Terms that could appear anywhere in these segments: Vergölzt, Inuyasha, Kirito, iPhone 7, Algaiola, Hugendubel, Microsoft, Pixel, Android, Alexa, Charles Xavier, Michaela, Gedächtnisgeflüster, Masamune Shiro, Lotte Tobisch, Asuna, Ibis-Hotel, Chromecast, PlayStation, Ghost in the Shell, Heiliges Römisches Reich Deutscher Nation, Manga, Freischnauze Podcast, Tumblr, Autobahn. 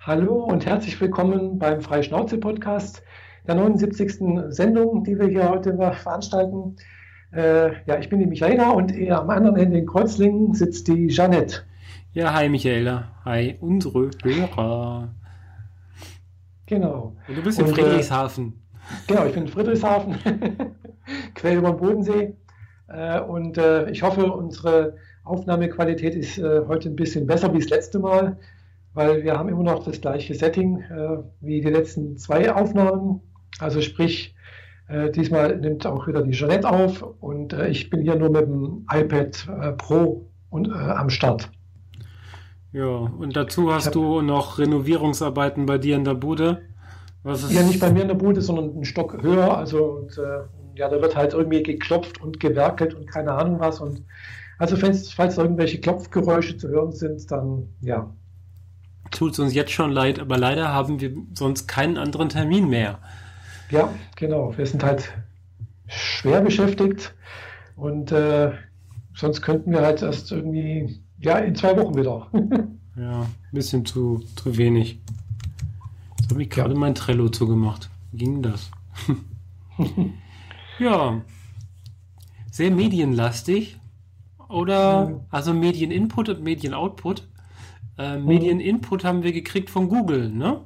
Hallo und herzlich willkommen beim Freischnauze Podcast, der 79. Sendung, die wir hier heute veranstalten. Ich bin die Michaela und am anderen Ende in Kreuzlingen sitzt die Janette. Ja, hi Michaela, hi unsere Hörer. Genau. Und du bist in Friedrichshafen. Genau, ich bin in Friedrichshafen, quer über den Bodensee. Ich hoffe, unsere Aufnahmequalität ist heute ein bisschen besser wie das letzte Mal, weil wir haben immer noch das gleiche Setting wie die letzten zwei Aufnahmen. Also sprich, diesmal nimmt auch wieder die Janette auf und ich bin hier nur mit dem iPad Pro am Start. Ja, und dazu hast du noch Renovierungsarbeiten bei dir in der Bude? Was ist? Ja, nicht bei mir in der Bude, sondern einen Stock höher. Da wird halt irgendwie geklopft und gewerkelt und keine Ahnung was. Und also falls irgendwelche Klopfgeräusche zu hören sind, dann ja. Tut es uns jetzt schon leid, aber leider haben wir sonst keinen anderen Termin mehr. Ja, genau. Wir sind halt schwer beschäftigt und sonst könnten wir halt erst irgendwie in 2 Wochen wieder. Ja, ein bisschen zu wenig. Jetzt habe ich gerade mein Trello zugemacht. Wie ging das? Ja, sehr medienlastig oder also Medieninput und Medienoutput. Medieninput haben wir gekriegt von Google, ne?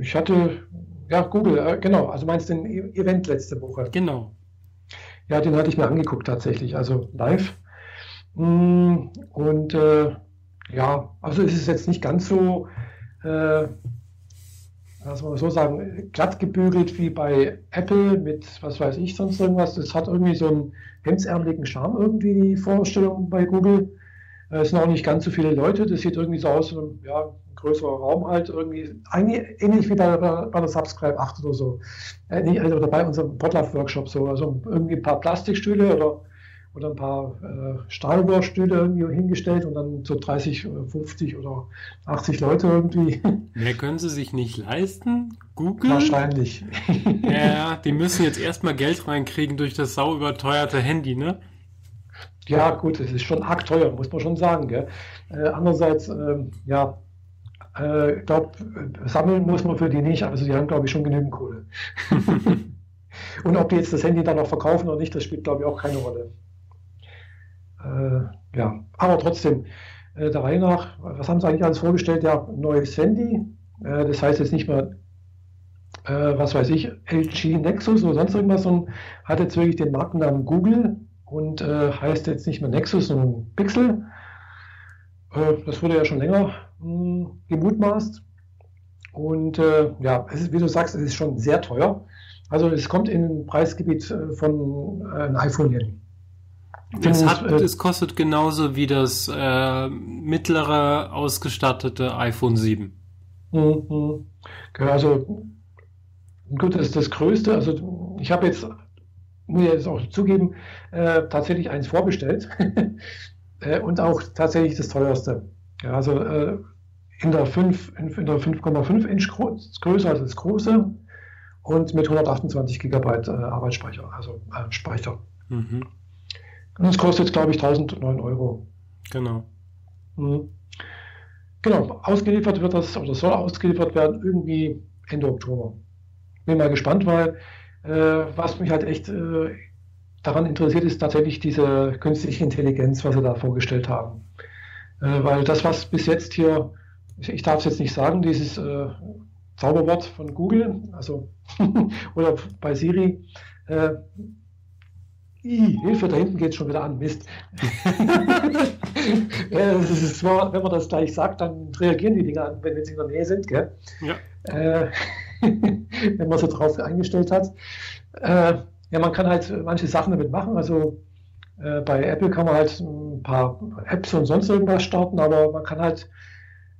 Ich hatte Google, genau. Also meinst du den Event letzte Woche? Genau. Ja, den hatte ich mir angeguckt tatsächlich, also live. Und also es ist jetzt nicht ganz so, was man so sagen, glatt gebügelt wie bei Apple mit, was weiß ich, sonst irgendwas. Es hat irgendwie so einen hemdsärmeligen Charme irgendwie, die Vorstellung bei Google. Es sind auch nicht ganz so viele Leute, das sieht irgendwie so aus, ein größerer Raum halt irgendwie, ähnlich wie bei der Subscribe 8 oder so, oder bei unserem Potluff-Workshop so, also irgendwie ein paar Plastikstühle oder ein paar Stahlbohrstühle irgendwie hingestellt und dann so 30, 50 oder 80 Leute irgendwie. Mehr können sie sich nicht leisten, Google? Wahrscheinlich. Ja, die müssen jetzt erstmal Geld reinkriegen durch das sauüberteuerte Handy, ne? Ja, gut, es ist schon arg teuer, muss man schon sagen. Gell? Andererseits, ich glaube, sammeln muss man für die nicht. Also die haben, glaube ich, schon genügend Kohle. Und ob die jetzt das Handy dann noch verkaufen oder nicht, das spielt, glaube ich, auch keine Rolle. Aber trotzdem, der Reihe nach, was haben sie eigentlich alles vorgestellt? Ja, neues Handy. Das heißt jetzt nicht mehr, was weiß ich, LG Nexus oder sonst irgendwas, sondern hat jetzt wirklich den Markennamen Google. Und heißt jetzt nicht mehr Nexus, sondern Pixel. Das wurde ja schon länger gemutmaßt. Und es ist, wie du sagst, es ist schon sehr teuer. Also es kommt in ein Preisgebiet von einem iPhone hin. Es kostet genauso wie das mittlere ausgestattete iPhone 7. Also gut, das ist das Größte. Also ich habe jetzt, muss ich jetzt auch zugeben, tatsächlich eins vorbestellt und auch tatsächlich das teuerste. Ja, also in der 5,5 Inch größer als das große und mit 128 GB Arbeitsspeicher, also Speicher. Mhm. Und es kostet, glaube ich, 1.009 €. Genau. Mhm. Genau, ausgeliefert wird das, oder soll ausgeliefert werden, irgendwie Ende Oktober. Bin mal gespannt, weil was mich halt echt daran interessiert, ist tatsächlich diese künstliche Intelligenz, was sie da vorgestellt haben. Weil das, was bis jetzt hier, ich darf es jetzt nicht sagen, dieses Zauberwort von Google, also oder bei Siri, Hilfe, da hinten geht es schon wieder an, Mist. Es ist zwar, wenn man das gleich sagt, dann reagieren die Dinger an, wenn sie in der Nähe sind, gell? Ja. Wenn man so drauf eingestellt hat. Man kann halt manche Sachen damit machen. Also bei Apple kann man halt ein paar Apps und sonst irgendwas starten, aber man kann halt,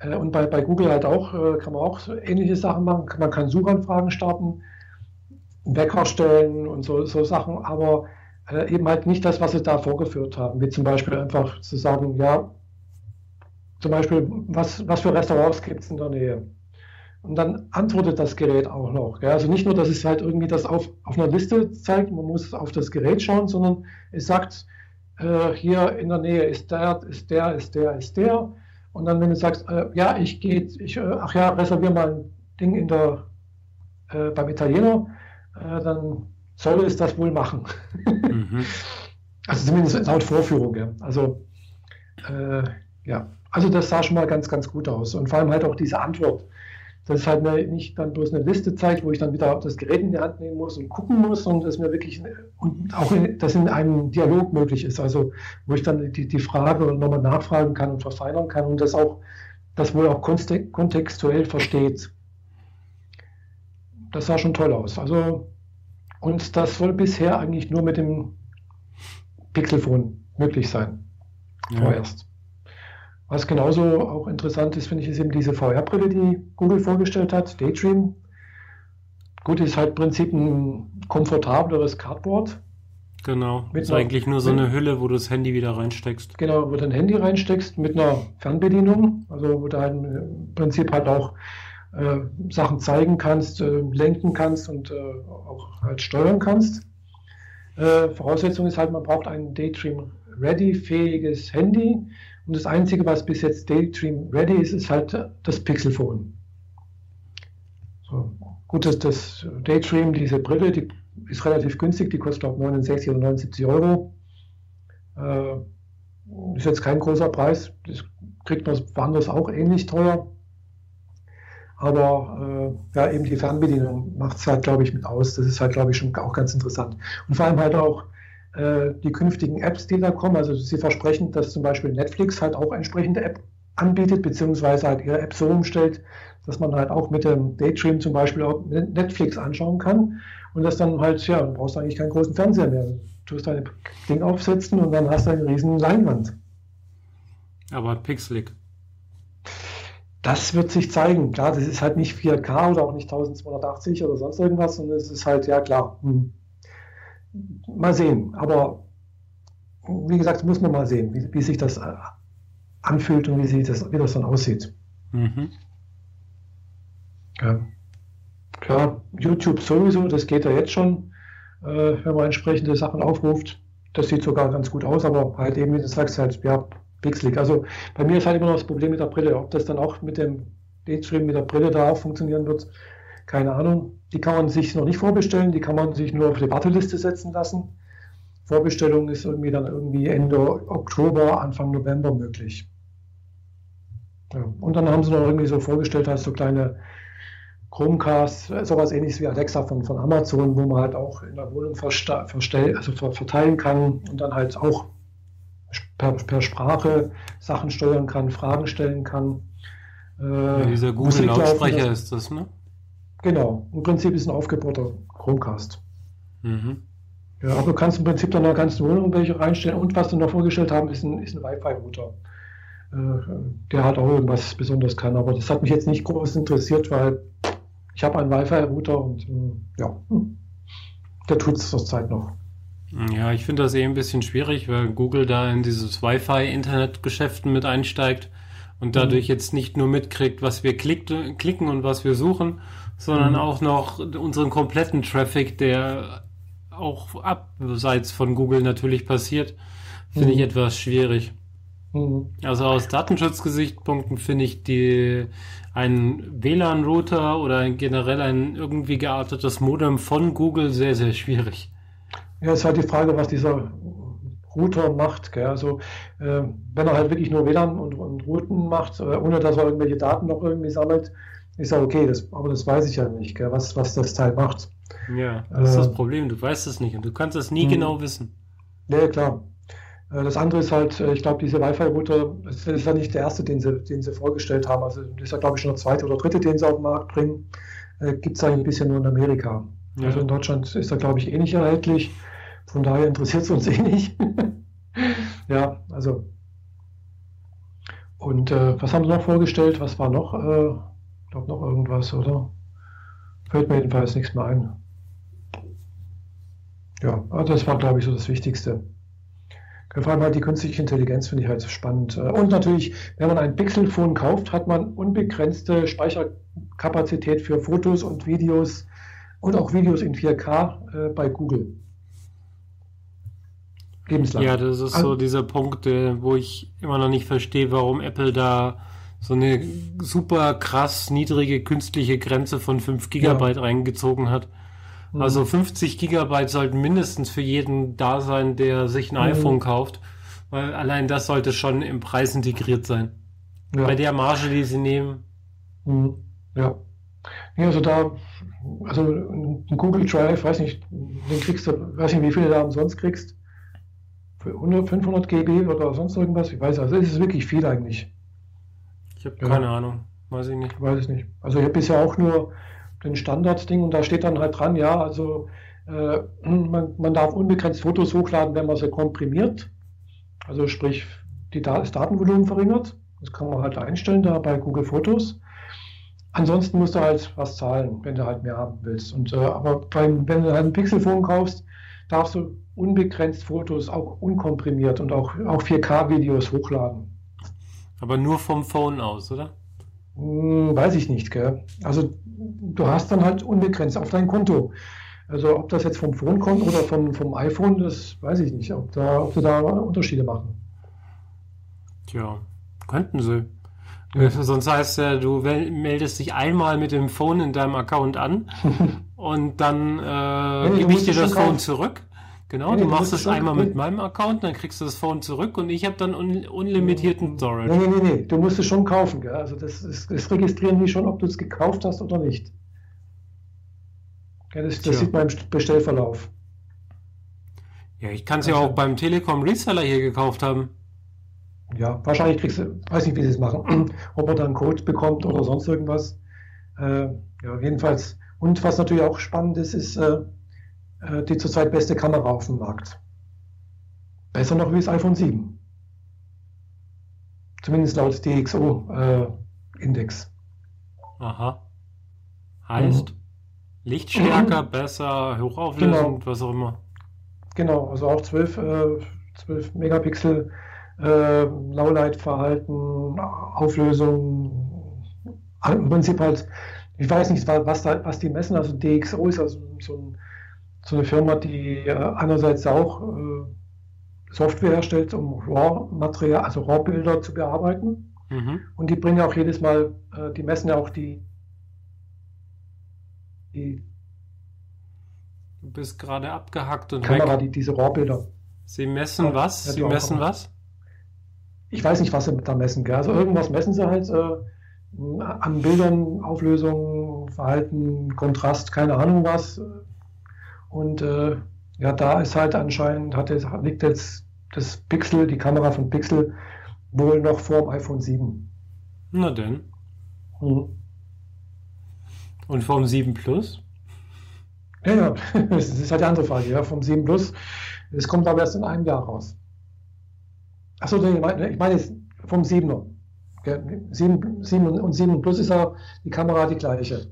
und bei Google halt auch, kann man auch ähnliche Sachen machen. Man kann Suchanfragen starten, einen Wecker stellen und so Sachen, aber eben halt nicht das, was sie da vorgeführt haben, wie zum Beispiel einfach zu sagen, ja, zum Beispiel, was für Restaurants gibt es in der Nähe? Und dann antwortet das Gerät auch noch. Gell? Also nicht nur, dass es halt irgendwie das auf einer Liste zeigt, man muss auf das Gerät schauen, sondern es sagt, hier in der Nähe ist der, ist der, ist der, ist der. Und dann, wenn du sagst, reserviere mal ein Ding beim Italiener, dann soll es das wohl machen. Mhm. Also zumindest laut Vorführung, ja. Also, Also das sah schon mal ganz, ganz gut aus. Und vor allem halt auch diese Antwort, dass halt mir nicht dann bloß eine Liste zeigt, wo ich dann wieder das Gerät in die Hand nehmen muss und gucken muss, sondern dass mir wirklich, und auch das in einem Dialog möglich ist, also wo ich dann die Frage nochmal nachfragen kann und verfeinern kann und das wohl auch kontextuell versteht. Das sah schon toll aus. Also, und das soll bisher eigentlich nur mit dem Pixelphone möglich sein. Ja. Vorerst. Was genauso auch interessant ist, finde ich, ist eben diese VR-Brille, die Google vorgestellt hat, Daydream. Gut, ist halt im Prinzip ein komfortableres Cardboard. Genau, ist eigentlich nur so eine Hülle, wo du das Handy wieder reinsteckst. Genau, wo du dein Handy reinsteckst mit einer Fernbedienung, also wo du halt im Prinzip halt auch Sachen zeigen kannst, lenken kannst und auch halt steuern kannst. Voraussetzung ist halt, man braucht ein Daydream-Ready-fähiges Handy. Und das Einzige, was bis jetzt Daydream ready ist, ist halt das Pixelphone. So. Gut, das Daydream, diese Brille, die ist relativ günstig, die kostet, glaube ich, 69 oder 79 €. Ist jetzt kein großer Preis, das kriegt man woanders auch ähnlich teuer. Aber eben die Fernbedienung macht es halt, glaube ich, mit aus. Das ist halt, glaube ich, schon auch ganz interessant. Und vor allem halt auch die künftigen Apps, die da kommen, also sie versprechen, dass zum Beispiel Netflix halt auch entsprechende App anbietet, beziehungsweise halt ihre App so umstellt, dass man halt auch mit dem Daydream zum Beispiel auch Netflix anschauen kann und das dann halt, ja, du brauchst eigentlich keinen großen Fernseher mehr. Du tust dein Ding aufsetzen und dann hast du eine riesen Leinwand. Aber pixelig. Das wird sich zeigen. Klar, das ist halt nicht 4K oder auch nicht 1280 oder sonst irgendwas, sondern es ist halt, ja klar, mal sehen, aber wie gesagt, muss man mal sehen, wie sich das anfühlt und wie das dann aussieht. Mhm. Ja. Klar, YouTube sowieso, das geht ja jetzt schon, wenn man entsprechende Sachen aufruft. Das sieht sogar ganz gut aus, aber halt eben, wie du sagst, halt, ja, pixelig. Also bei mir ist halt immer noch das Problem mit der Brille. Ob das dann auch mit dem Daydream mit der Brille da auch funktionieren wird, keine Ahnung, die kann man sich noch nicht vorbestellen, die kann man sich nur auf die Warteliste setzen lassen. Vorbestellung ist irgendwie Ende Oktober, Anfang November möglich. Ja. Und dann haben sie noch irgendwie so vorgestellt, so kleine Chromecasts, sowas ähnliches wie Alexa von Amazon, wo man halt auch in der Wohnung verteilen kann und dann halt auch per Sprache Sachen steuern kann, Fragen stellen kann. Dieser Google-Lautsprecher ist das, ne? Genau, im Prinzip ist ein aufgebauter Chromecast. Mhm. Ja, aber du kannst im Prinzip dann in der ganzen Wohnung welche reinstellen und was sie noch vorgestellt haben, ist ein Wi-Fi-Router. Der hat auch irgendwas Besonderes kann, aber das hat mich jetzt nicht groß interessiert, weil ich habe einen Wi-Fi-Router und der tut es zur Zeit noch. Ja, ich finde das ein bisschen schwierig, weil Google da in dieses Wi-Fi-Internet-Geschäften mit einsteigt und dadurch jetzt nicht nur mitkriegt, was wir klicken und was wir suchen, sondern auch noch unseren kompletten Traffic, der auch abseits von Google natürlich passiert, finde ich etwas schwierig. Mhm. Also aus Datenschutzgesichtspunkten finde ich einen WLAN-Router oder generell ein irgendwie geartetes Modem von Google sehr, sehr schwierig. Ja, es ist halt die Frage, was dieser Router macht, gell? Also wenn er halt wirklich nur WLAN und Routen macht, ohne dass er irgendwelche Daten noch irgendwie sammelt, ich sage, okay, aber das weiß ich ja nicht, gell, was das Teil macht. Ja, das ist das Problem, du weißt es nicht und du kannst es nie genau wissen. Ja, klar. Das andere ist halt, ich glaube, diese Wi-Fi-Router, das ist ja nicht der erste, den sie vorgestellt haben. Also das ist ja, glaube ich, schon der zweite oder dritte, den sie auf den Markt bringen. Gibt es eigentlich ein bisschen nur in Amerika. Ja. Also in Deutschland ist da, glaube ich, nicht erhältlich. Von daher interessiert es uns nicht. Ja, also. Und was haben sie noch vorgestellt? Was war noch? Ich glaube noch irgendwas, oder? Fällt mir jedenfalls nichts mehr ein. Ja, also das war, glaube ich, so das Wichtigste. Vor allem halt die künstliche Intelligenz finde ich halt so spannend. Und natürlich, wenn man ein Pixelphone kauft, hat man unbegrenzte Speicherkapazität für Fotos und Videos und auch Videos in 4K bei Google. lebenslang. Ja, das ist so dieser Punkt, wo ich immer noch nicht verstehe, warum Apple da so eine super krass niedrige künstliche Grenze von 5 Gigabyte reingezogen hat. Mhm. Also 50 Gigabyte sollten mindestens für jeden da sein, der sich ein iPhone kauft, weil allein das sollte schon im Preis integriert sein. Ja. Bei der Marge, die sie nehmen. Mhm. Ja. Ja, also da, also ein Google Drive, weiß nicht, den kriegst du, weiß nicht, wie viele da umsonst kriegst. Für 500 GB oder sonst irgendwas, ich weiß, also es ist wirklich viel eigentlich. Ich habe keine Ahnung, weiß ich nicht. Weiß ich nicht. Also ich habe bisher auch nur den Standardding und da steht dann halt dran, ja, also man darf unbegrenzt Fotos hochladen, wenn man sie komprimiert, also sprich das Datenvolumen verringert. Das kann man halt einstellen da bei Google Fotos. Ansonsten musst du halt was zahlen, wenn du halt mehr haben willst. Und aber wenn du halt ein Pixelphone kaufst, darfst du unbegrenzt Fotos auch unkomprimiert und auch 4K-Videos hochladen. Aber nur vom Phone aus, oder? Weiß ich nicht, gell? Also du hast dann halt unbegrenzt auf dein Konto. Also ob das jetzt vom Phone kommt oder vom iPhone, das weiß ich nicht, ob du da Unterschiede machen. Tja, könnten sie. Ja. Sonst heißt ja, du meldest dich einmal mit dem Phone in deinem Account an und dann gebe ich dir das Phone zurück. Genau, du machst es einmal mit meinem Account, dann kriegst du das Phone zurück und ich habe dann unlimitierten Storage. Nee, du musst es schon kaufen, gell? Also das registrieren die schon, ob du es gekauft hast oder nicht. Ja, das sieht man im Bestellverlauf. Ja, ich kann es ja auch beim Telekom-Reseller hier gekauft haben. Ja, wahrscheinlich kriegst du, weiß nicht, wie sie es machen, ob man da einen Code bekommt oder sonst irgendwas. Ja, jedenfalls. Und was natürlich auch spannend ist, ist die zurzeit beste Kamera auf dem Markt. Besser noch wie das iPhone 7. Zumindest laut DxO-Index. Aha. Heißt, lichtstärker, besser, hochauflösend, was auch immer. Genau, also auch 12 Megapixel. Lowlight-Verhalten, Auflösung, im Prinzip halt, ich weiß nicht, was die messen, also DxO ist also so eine Firma, die einerseits auch Software herstellt, um RAW-Material, also RAW-Bilder zu bearbeiten, und die bringen auch jedes Mal, die messen ja auch die Du bist gerade abgehackt und Kamera, diese RAW-Bilder. Sie messen was? Ja, was? Ich weiß nicht, was sie da messen. Gell? Also irgendwas messen sie halt an Bildern, Auflösung, Verhalten, Kontrast, keine Ahnung was. Und da ist halt anscheinend, liegt jetzt das Pixel, die Kamera von Pixel, wohl noch vor dem iPhone 7. Na denn. Und vom 7 Plus? Ja, das ist halt die andere Frage. Ja, vom 7 Plus, das kommt aber erst in einem Jahr raus. Achso, ich meine jetzt vom 7er. 7 und 7 Plus ist ja die Kamera die gleiche.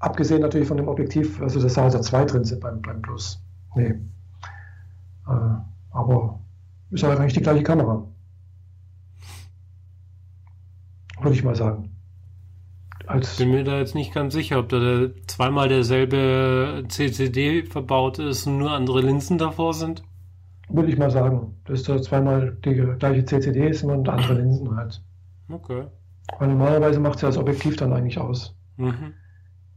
Abgesehen natürlich von dem Objektiv, also dass da halt 2 drin sind beim Plus. Nee. Aber ist halt eigentlich die gleiche Kamera. Würde ich mal sagen. Ich bin mir da jetzt nicht ganz sicher, ob da zweimal derselbe CCD verbaut ist und nur andere Linsen davor sind. Würde ich mal sagen, dass da zweimal die gleiche CCD ist und andere Linsen halt. Okay. Weil normalerweise macht es ja das Objektiv dann eigentlich aus.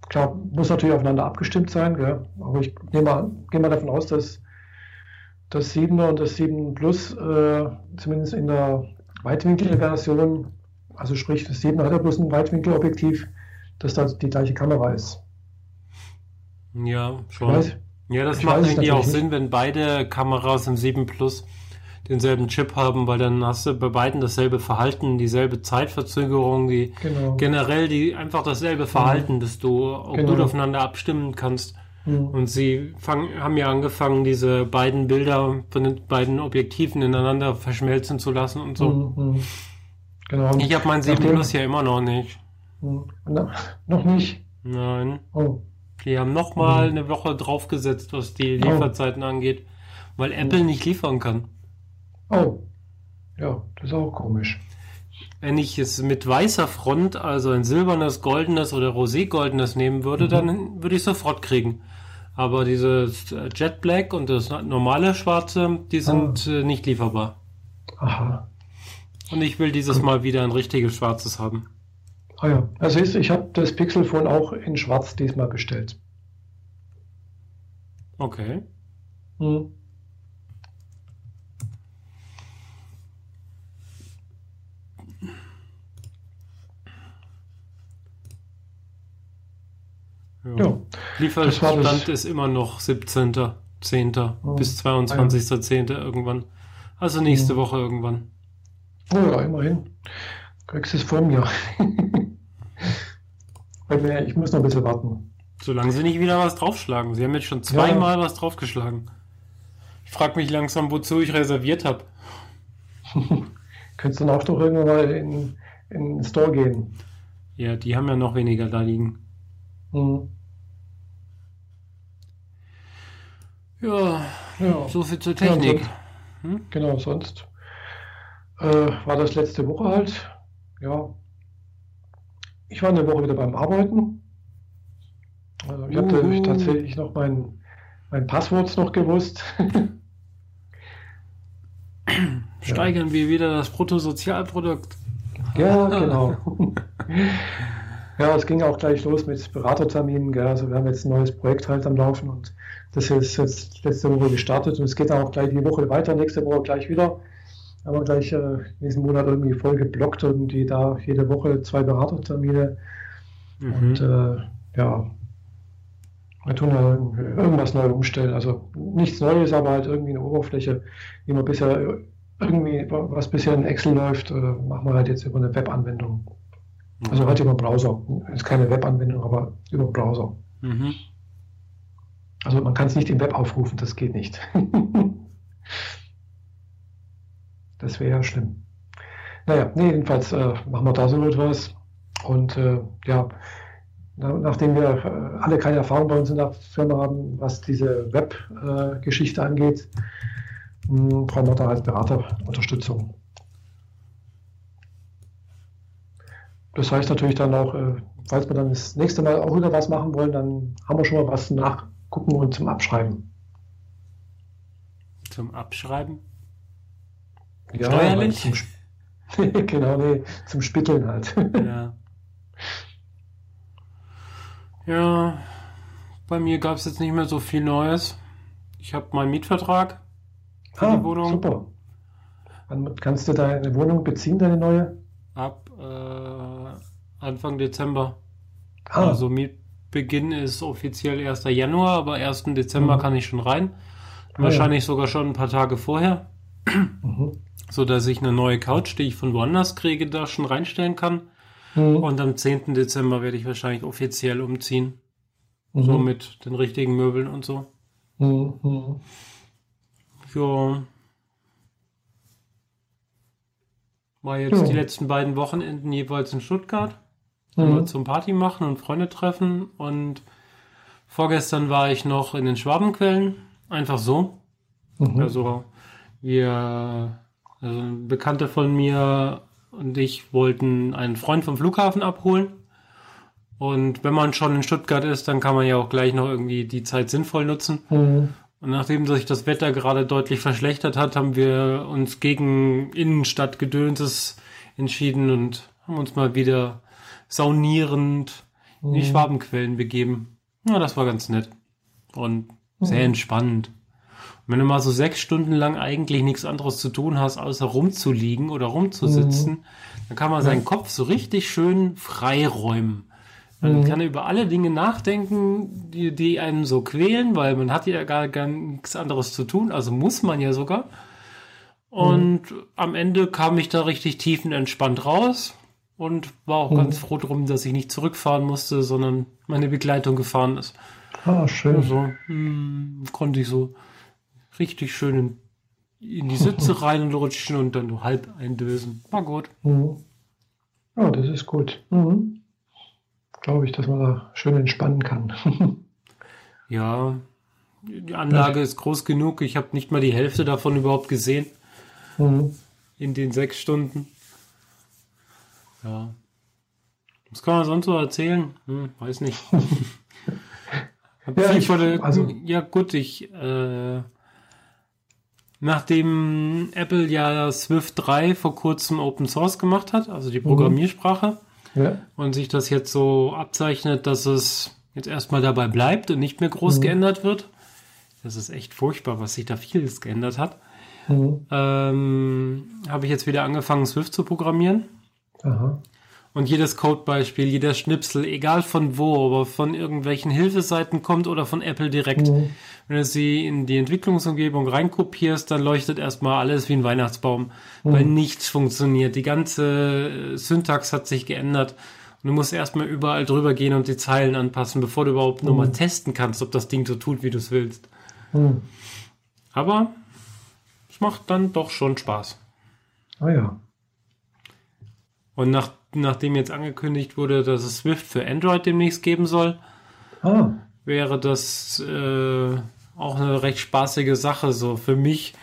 Klar, muss natürlich aufeinander abgestimmt sein, gell? Aber ich gehe mal davon aus, dass das 7er und das 7 Plus zumindest in der Weitwinkelversion, also sprich das 7er hat ja bloß ein Weitwinkelobjektiv, dass da die gleiche Kamera ist. Ja, schon. Ja, das macht eigentlich auch Sinn, wenn beide Kameras im 7 Plus denselben Chip haben, weil dann hast du bei beiden dasselbe Verhalten, dieselbe Zeitverzögerung, generell einfach dasselbe Verhalten, dass du auch gut aufeinander abstimmen kannst. Und sie haben ja angefangen, diese beiden Bilder von den beiden Objektiven ineinander verschmelzen zu lassen und so. Genau. Ich habe mein 7 Plus ja immer noch nicht. Noch nicht? Nein. Oh. Die haben nochmal eine Woche draufgesetzt, was die Lieferzeiten angeht, weil Apple nicht liefern kann. Oh, ja, das ist auch komisch. Wenn ich es mit weißer Front, also ein silbernes, goldenes oder roségoldenes nehmen würde, dann würde ich es sofort kriegen. Aber dieses Jet Black und das normale Schwarze, die sind nicht lieferbar. Aha. Und ich will dieses Mal wieder ein richtiges Schwarzes haben. Ah ja, also ich habe das Pixelphone auch in Schwarz diesmal bestellt. Okay. Hm. Ja. Lieferstand ist immer noch 17.10. bis 22.10. irgendwann. Also nächste Woche irgendwann. Oh ja, immerhin. Kriegst du es vor mir. Ich muss noch ein bisschen warten. Solange sie nicht wieder was draufschlagen. Sie haben jetzt schon zweimal was draufgeschlagen. Ich frage mich langsam, wozu ich reserviert habe. Könntest du dann auch doch irgendwann mal in den Store gehen. Ja, die haben ja noch weniger da liegen. Mhm. Ja, so viel zur Technik. Ja, genau, sonst war das letzte Woche halt. Ja. Ich war eine Woche wieder beim Arbeiten. Also ich habe tatsächlich noch mein Passwort noch gewusst. Steigern wir wieder das Bruttosozialprodukt. Ja, genau. Ja, es ging auch gleich los mit Beraterterminen. Gell? Also wir haben jetzt ein neues Projekt halt am Laufen und das ist jetzt letzte Woche gestartet und es geht dann auch gleich die Woche weiter, nächste Woche gleich wieder. Aber gleich diesen Monat irgendwie voll geblockt, irgendwie da jede Woche 2 Beratertermine. Mhm. Und wir tun da irgendwas neu umstellen. Also nichts Neues, aber halt irgendwie eine Oberfläche, die man bisher irgendwie, was bisher in Excel läuft, machen wir halt jetzt über eine Webanwendung. Also halt über den Browser. Ist keine Webanwendung, aber über den Browser. Mhm. Also man kann es nicht im Web aufrufen, das geht nicht. Das wäre ja schlimm. Naja, jedenfalls machen wir da so etwas. Und nachdem wir alle keine Erfahrung bei uns in der Firma haben, was diese Web-Geschichte angeht, brauchen wir da als Berater Unterstützung. Das heißt natürlich dann auch, falls wir dann das nächste Mal auch wieder was machen wollen, dann haben wir schon mal was zum Nachgucken und zum Abschreiben. Zum Abschreiben? Ja, steuerlich? Zum Spitteln halt. Ja, bei mir gab es jetzt nicht mehr so viel Neues. Ich habe meinen Mietvertrag für die Wohnung. Super. Wann kannst du deine Wohnung beziehen, deine neue? Ab Anfang Dezember. Also Mietbeginn ist offiziell 1. Januar, aber 1. Dezember kann ich schon rein. Wahrscheinlich sogar schon ein paar Tage vorher. So dass ich eine neue Couch, die ich von woanders kriege, da schon reinstellen kann. Und am 10. Dezember werde ich wahrscheinlich offiziell umziehen. So mit den richtigen Möbeln und so. Ja. War jetzt die letzten beiden Wochenenden jeweils in Stuttgart. Immer zum Party machen und Freunde treffen. Und vorgestern war ich noch in den Schwabenquellen. Einfach so. Also ein Bekannter von mir und ich wollten einen Freund vom Flughafen abholen. Und wenn man schon in Stuttgart ist, dann kann man ja auch gleich noch irgendwie die Zeit sinnvoll nutzen. Und nachdem sich das Wetter gerade deutlich verschlechtert hat, haben wir uns gegen Innenstadtgedönses entschieden und haben uns mal wieder saunierend in die Schwabenquellen begeben. Ja, das war ganz nett und sehr entspannend. Wenn du mal so 6 Stunden lang eigentlich nichts anderes zu tun hast, außer rumzuliegen oder rumzusitzen, dann kann man seinen Kopf so richtig schön freiräumen. Man kann über alle Dinge nachdenken, die einen so quälen, weil man hat ja gar nichts anderes zu tun, also muss man ja sogar. Und am Ende kam ich da richtig tiefenentspannt raus und war auch ganz froh drum, dass ich nicht zurückfahren musste, sondern meine Begleitung gefahren ist. Ah, schön. Also, konnte ich so richtig schön in die Sitze rein und rutschen und dann nur halb eindösen. War gut. Ja, das ist gut. Glaube ich, dass man da schön entspannen kann. Ja, die Anlage ist groß genug. Ich habe nicht mal die Hälfte davon überhaupt gesehen. In den 6 Stunden. Ja. Was kann man sonst so erzählen? Weiß nicht. Ja, nachdem Apple ja Swift 3 vor kurzem Open Source gemacht hat, also die Programmiersprache, und sich das jetzt so abzeichnet, dass es jetzt erstmal dabei bleibt und nicht mehr groß geändert wird. Das ist echt furchtbar, was sich da vieles geändert hat. Habe ich jetzt wieder angefangen, Swift zu programmieren. Aha. Und jedes Codebeispiel, jeder Schnipsel, egal von wo, aber von irgendwelchen Hilfeseiten kommt oder von Apple direkt. Wenn du sie in die Entwicklungsumgebung reinkopierst, dann leuchtet erstmal alles wie ein Weihnachtsbaum, weil nichts funktioniert. Die ganze Syntax hat sich geändert. Und du musst erstmal überall drüber gehen und die Zeilen anpassen, bevor du überhaupt nochmal testen kannst, ob das Ding so tut, wie du es willst. Aber es macht dann doch schon Spaß. Ah ja. Und nachdem jetzt angekündigt wurde, dass es Swift für Android demnächst geben soll, wäre das auch eine recht spaßige Sache so für mich,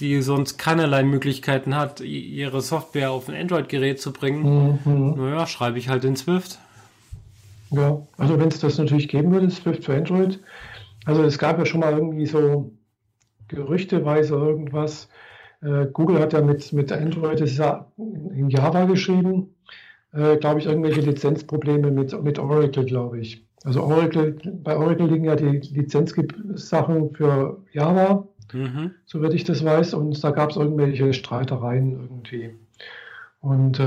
die sonst keinerlei Möglichkeiten hat, ihre Software auf ein Android-Gerät zu bringen. Naja, schreibe ich halt in Swift. Ja, also wenn es das natürlich geben würde, Swift für Android. Also es gab ja schon mal irgendwie so gerüchteweise irgendwas. Google hat ja mit Android, das ist ja in Java geschrieben, glaube ich, irgendwelche Lizenzprobleme mit Oracle, glaube ich. Also bei Oracle liegen ja die Lizenzsachen für Java, soweit ich das weiß, und da gab es irgendwelche Streitereien irgendwie. Und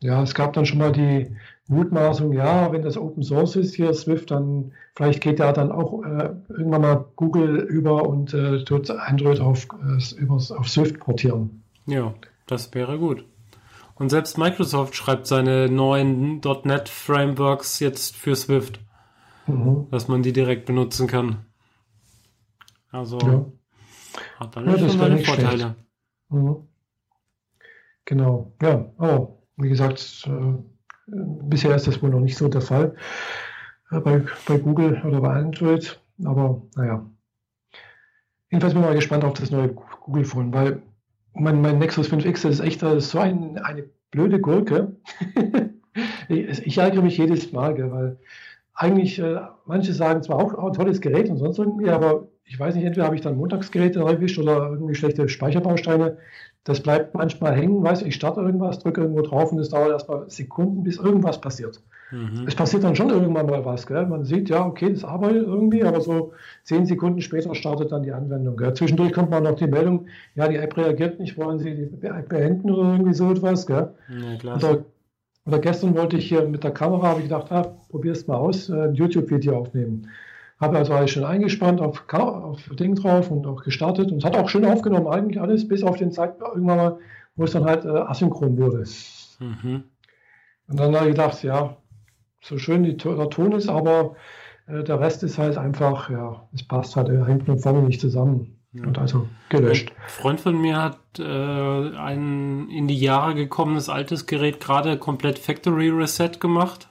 ja, es gab dann schon mal die Mutmaßung, ja, wenn das Open Source ist hier, Swift, dann vielleicht geht ja dann auch irgendwann mal Google über und tut Android auf Swift portieren. Ja, das wäre gut. Und selbst Microsoft schreibt seine neuen .NET-Frameworks jetzt für Swift, dass man die direkt benutzen kann. Also hat dann schon seine Vorteile. Genau, ja, wie gesagt, bisher ist das wohl noch nicht so der Fall bei Google oder bei Android, aber naja. Jedenfalls bin ich mal gespannt auf das neue Google-Phone, weil mein Nexus 5X, das ist echt so eine blöde Gurke. Ich ärgere mich jedes Mal, weil eigentlich manche sagen zwar auch tolles Gerät und sonst irgendwie, aber ich weiß nicht, entweder habe ich dann Montagsgeräte erwischt oder irgendwie schlechte Speicherbausteine. Das bleibt manchmal hängen, weißt du, ich starte irgendwas, drücke irgendwo drauf und es dauert erstmal Sekunden, bis irgendwas passiert. Es passiert dann schon irgendwann mal was, gell? Man sieht, ja, okay, das arbeitet irgendwie, aber so 10 Sekunden später startet dann die Anwendung. Gell? Zwischendurch kommt man noch die Meldung, ja, die App reagiert nicht, wollen Sie die beenden oder irgendwie so etwas, gell? Ja, klar. Oder gestern wollte ich hier mit der Kamera, habe ich gedacht, probier's mal aus, ein YouTube-Video aufnehmen. Habe also alles schön eingespannt, auf Ding drauf und auch gestartet und es hat auch schön aufgenommen, eigentlich alles, bis auf den Zeitpunkt irgendwann mal, wo es dann halt asynchron wurde. Und dann habe ich gedacht, ja, so schön der Ton ist, aber der Rest ist halt einfach, ja, es passt halt hinten und vorne nicht zusammen. Und also gelöscht. Ein Freund von mir hat ein in die Jahre gekommenes altes Gerät gerade komplett Factory Reset gemacht.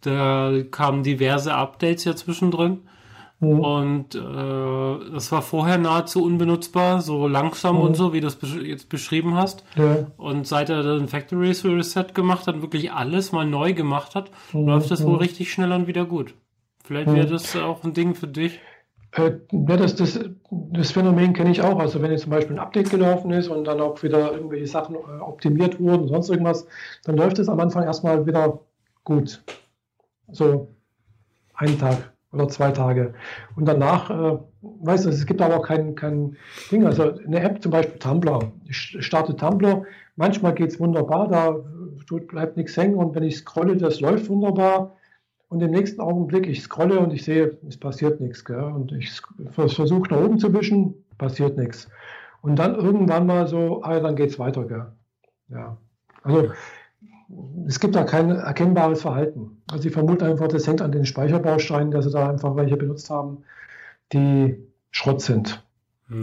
Da kamen diverse Updates ja zwischendrin und das war vorher nahezu unbenutzbar, so langsam und so, wie du es jetzt beschrieben hast. Und seit er den Factory Reset gemacht hat, wirklich alles mal neu gemacht hat, läuft das wohl richtig schnell und wieder gut. Vielleicht wäre das auch ein Ding für dich. Das Phänomen kenne ich auch. Also wenn jetzt zum Beispiel ein Update gelaufen ist und dann auch wieder irgendwelche Sachen optimiert wurden, sonst irgendwas, dann läuft es am Anfang erstmal wieder gut. So einen Tag oder 2 Tage. Und danach, weißt du, es gibt aber auch kein Ding. Also eine App, zum Beispiel Tumblr. Ich starte Tumblr, manchmal geht es wunderbar, da bleibt nichts hängen und wenn ich scrolle, das läuft wunderbar. Und im nächsten Augenblick, ich scrolle und ich sehe, es passiert nichts. Gell? Und ich versuche nach oben zu wischen, passiert nichts. Und dann irgendwann mal so, dann geht es weiter. Gell? Ja. Also es gibt da kein erkennbares Verhalten. Also ich vermute einfach, das hängt an den Speicherbausteinen, dass sie da einfach welche benutzt haben, die Schrott sind.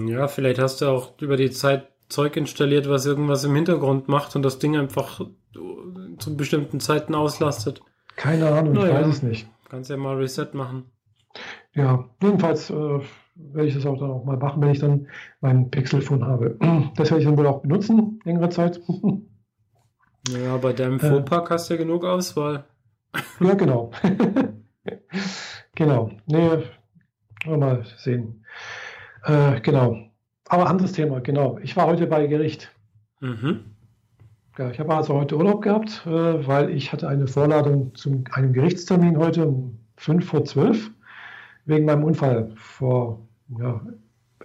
Ja, vielleicht hast du auch über die Zeit Zeug installiert, was irgendwas im Hintergrund macht und das Ding einfach zu bestimmten Zeiten auslastet. Keine Ahnung, ich weiß es nicht. Kannst ja mal Reset machen. Ja, jedenfalls werde ich das auch dann auch mal machen, wenn ich dann mein Pixel-Phone habe. Das werde ich dann wohl auch benutzen, längere Zeit. Ja, bei deinem Fuhrpark hast du ja genug Auswahl. Ja, genau. Genau. Nee, mal sehen. Genau. Aber anderes Thema, genau. Ich war heute bei Gericht. Mhm. Ja, ich habe also heute Urlaub gehabt, weil ich hatte eine Vorladung zu einem Gerichtstermin heute um 11:55 wegen meinem Unfall vor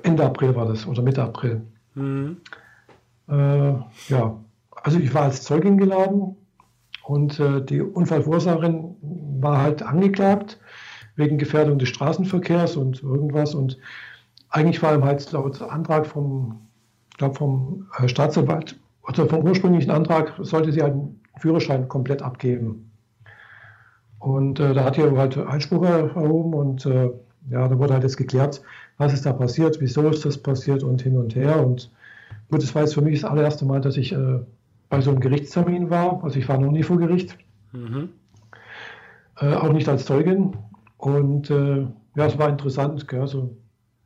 Ende April war das oder Mitte April. Mhm. Also ich war als Zeugin geladen und die Unfallverursacherin war halt angeklagt wegen Gefährdung des Straßenverkehrs und irgendwas. Und eigentlich war ihm halt laut Antrag vom Staatsanwalt, also vom ursprünglichen Antrag, sollte sie halt einen Führerschein komplett abgeben. Und da hat er halt Einspruch erhoben und da wurde halt jetzt geklärt, was ist da passiert, wieso ist das passiert und hin und her. Und gut, das war jetzt für mich das allererste Mal, dass ich bei so einem Gerichtstermin war. Also ich war noch nie vor Gericht, auch nicht als Zeugin. Und es war interessant, gell? Also,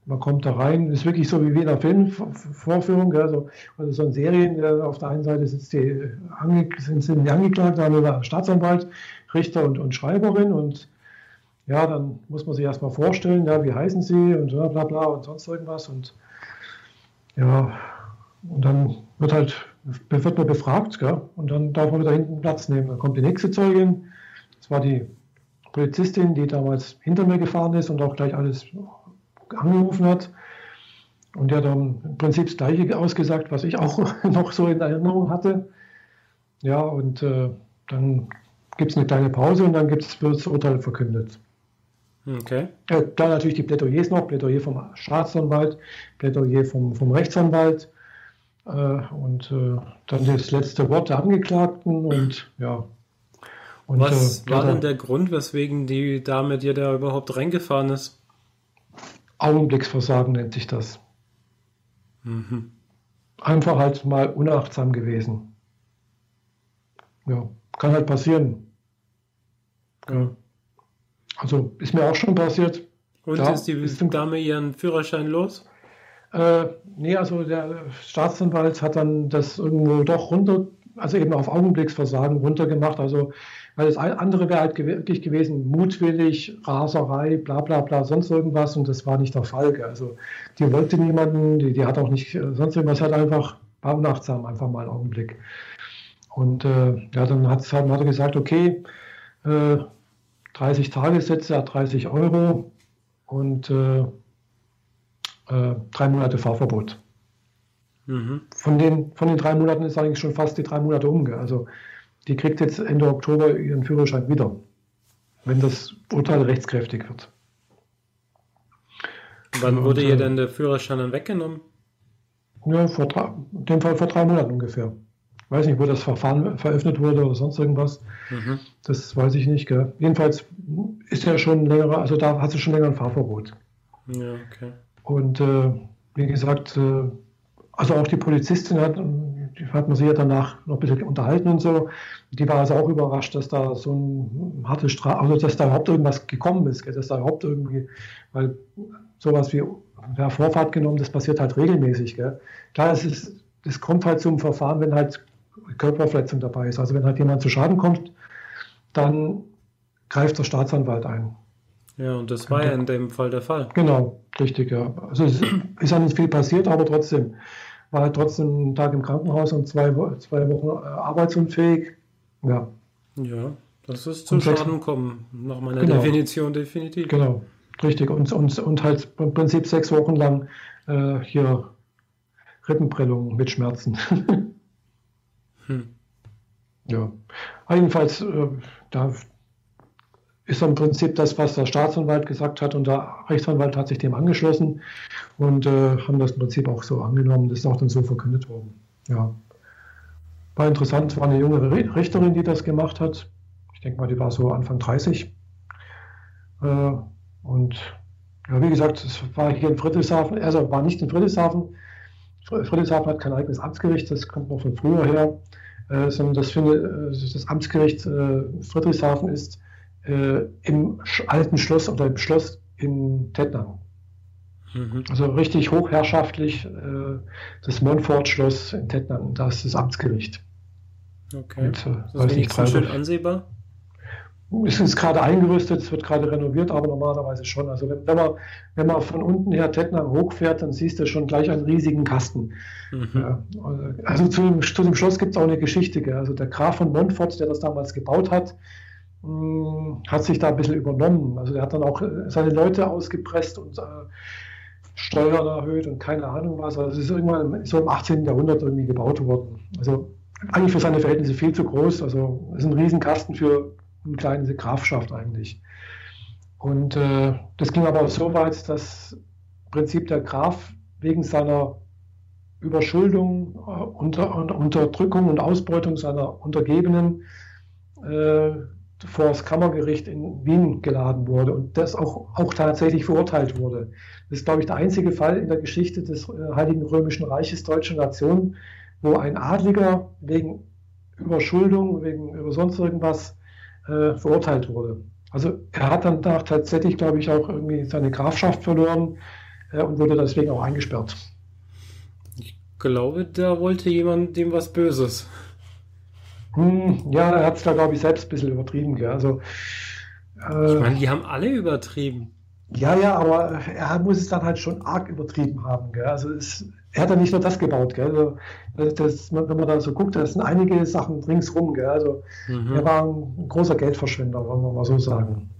man kommt da rein, ist wirklich so wie in einer Filmvorführung, gell? Also so in Serien, auf der einen Seite sind die Angeklagten, dann der Staatsanwalt, Richter und Schreiberin und ja, dann muss man sich erstmal vorstellen, ja, wie heißen sie und bla bla bla und sonst irgendwas und ja, und dann wird man befragt, gell? Und dann darf man da hinten Platz nehmen. Dann kommt die nächste Zeugin, das war die Polizistin, die damals hinter mir gefahren ist und auch gleich alles angerufen hat. Und die hat dann im Prinzip das Gleiche ausgesagt, was ich auch noch so in Erinnerung hatte. Ja, und dann gibt es eine kleine Pause und dann wird das Urteil verkündet. Okay. Ja, dann natürlich die Plädoyers noch, Plädoyer vom Staatsanwalt, Plädoyer vom Rechtsanwalt und dann das letzte Wort der Angeklagten und ja. Und was war denn der Grund, weswegen die Dame dir da überhaupt reingefahren ist? Augenblicksversagen nennt sich das. Mhm. Einfach halt mal unachtsam gewesen. Ja, kann halt passieren. Ja. Also ist mir auch schon passiert. Und ja, ist die Dame ihren Führerschein los? Nee, also der Staatsanwalt hat dann das irgendwo doch runter, also eben auf Augenblicksversagen runtergemacht, also weil das andere wäre halt wirklich gewesen, mutwillig, Raserei, bla bla bla, sonst irgendwas und das war nicht der Fall. Gell? Also die wollte niemanden, die hat auch nicht sonst irgendwas, hat einfach, war unachtsam, einfach mal einen Augenblick. Und dann hat er gesagt, okay, 30 Tagessätze hat 30 Euro und 3 Monate Fahrverbot. Mhm. Von den 3 Monaten ist eigentlich schon fast die 3 Monate um. Also die kriegt jetzt Ende Oktober ihren Führerschein wieder, wenn das Urteil rechtskräftig wird. Wann wurde ihr denn der Führerschein dann weggenommen? Ja, in dem Fall vor 3 Monaten ungefähr. Ich weiß nicht, wo das Verfahren veröffentlicht wurde oder sonst irgendwas. Mhm. Das weiß ich nicht. Gell? Jedenfalls ist ja schon länger, also da hat sie schon länger ein Fahrverbot. Ja, okay. Und wie gesagt, also auch die Polizistin hat man sich ja danach noch ein bisschen unterhalten und so. Die war also auch überrascht, dass da so ein harte Strafe, also dass da überhaupt irgendwas gekommen ist, gell? Dass da überhaupt irgendwie, weil sowas wie Vorfahrt genommen, das passiert halt regelmäßig. Gell? Klar, es kommt halt zum Verfahren, wenn halt Körperverletzung dabei ist. Also wenn halt jemand zu Schaden kommt, dann greift der Staatsanwalt ein. Ja, und das war ja in dem Fall der Fall. Genau, richtig, ja. Also es ist ja nicht viel passiert, aber trotzdem. War halt trotzdem ein Tag im Krankenhaus und 2 Wochen arbeitsunfähig. Ja. Ja, das ist zum Schaden kommen. Nach meiner Definition definitiv. Genau, richtig. Und halt im Prinzip 6 Wochen lang hier Rippenprellungen mit Schmerzen. Hm. Ja. Jedenfalls, da ist im Prinzip das, was der Staatsanwalt gesagt hat und der Rechtsanwalt hat sich dem angeschlossen und haben das im Prinzip auch so angenommen. Das ist auch dann so verkündet worden. Ja. War interessant, war eine junge Richterin, die das gemacht hat. Ich denke mal, die war so Anfang 30. Und ja, wie gesagt, es war hier in Friedrichshafen, also war nicht in Friedrichshafen. Friedrichshafen hat kein eigenes Amtsgericht, das kommt noch von früher her, sondern das Amtsgericht Friedrichshafen ist im alten Schloss oder im Schloss in Tettnang. Mhm. Also richtig hochherrschaftlich, das Montfort-Schloss in Tettnang, das ist das Amtsgericht. Okay. Ist das wenigstens schön ansehbar? Es ist gerade eingerüstet, es wird gerade renoviert, aber normalerweise schon. Also wenn man von unten her Tettnang hochfährt, dann siehst du schon gleich einen riesigen Kasten. Mhm. Ja, also zu dem Schloss gibt es auch eine Geschichte. Gell? Also der Graf von Montfort, der das damals gebaut hat, hat sich da ein bisschen übernommen. Also der hat dann auch seine Leute ausgepresst und Steuern erhöht und keine Ahnung was. Also es ist irgendwann so im 18. Jahrhundert irgendwie gebaut worden. Also eigentlich für seine Verhältnisse viel zu groß. Also es ist ein Riesenkasten für eine kleine Grafschaft eigentlich. Und das ging aber so weit, dass im Prinzip der Graf wegen seiner Überschuldung, Unterdrückung und Ausbeutung seiner Untergebenen vor das Kammergericht in Wien geladen wurde und das auch tatsächlich verurteilt wurde. Das ist, glaube ich, der einzige Fall in der Geschichte des Heiligen Römischen Reiches deutscher Nation, wo ein Adliger wegen Überschuldung, wegen über sonst irgendwas verurteilt wurde. Also er hat dann tatsächlich, glaube ich, auch irgendwie seine Grafschaft verloren und wurde deswegen auch eingesperrt. Ich glaube, da wollte jemand dem was Böses. Ja, er hat es da, glaube ich, selbst ein bisschen übertrieben. Gell? Also, ich meine, die haben alle übertrieben. Ja, aber er muss es dann halt schon arg übertrieben haben. Gell? Also er hat ja nicht nur das gebaut. Gell? Also, wenn man da so guckt, da sind einige Sachen ringsrum. Gell? Also, er war ein großer Geldverschwender, wollen wir mal so sagen.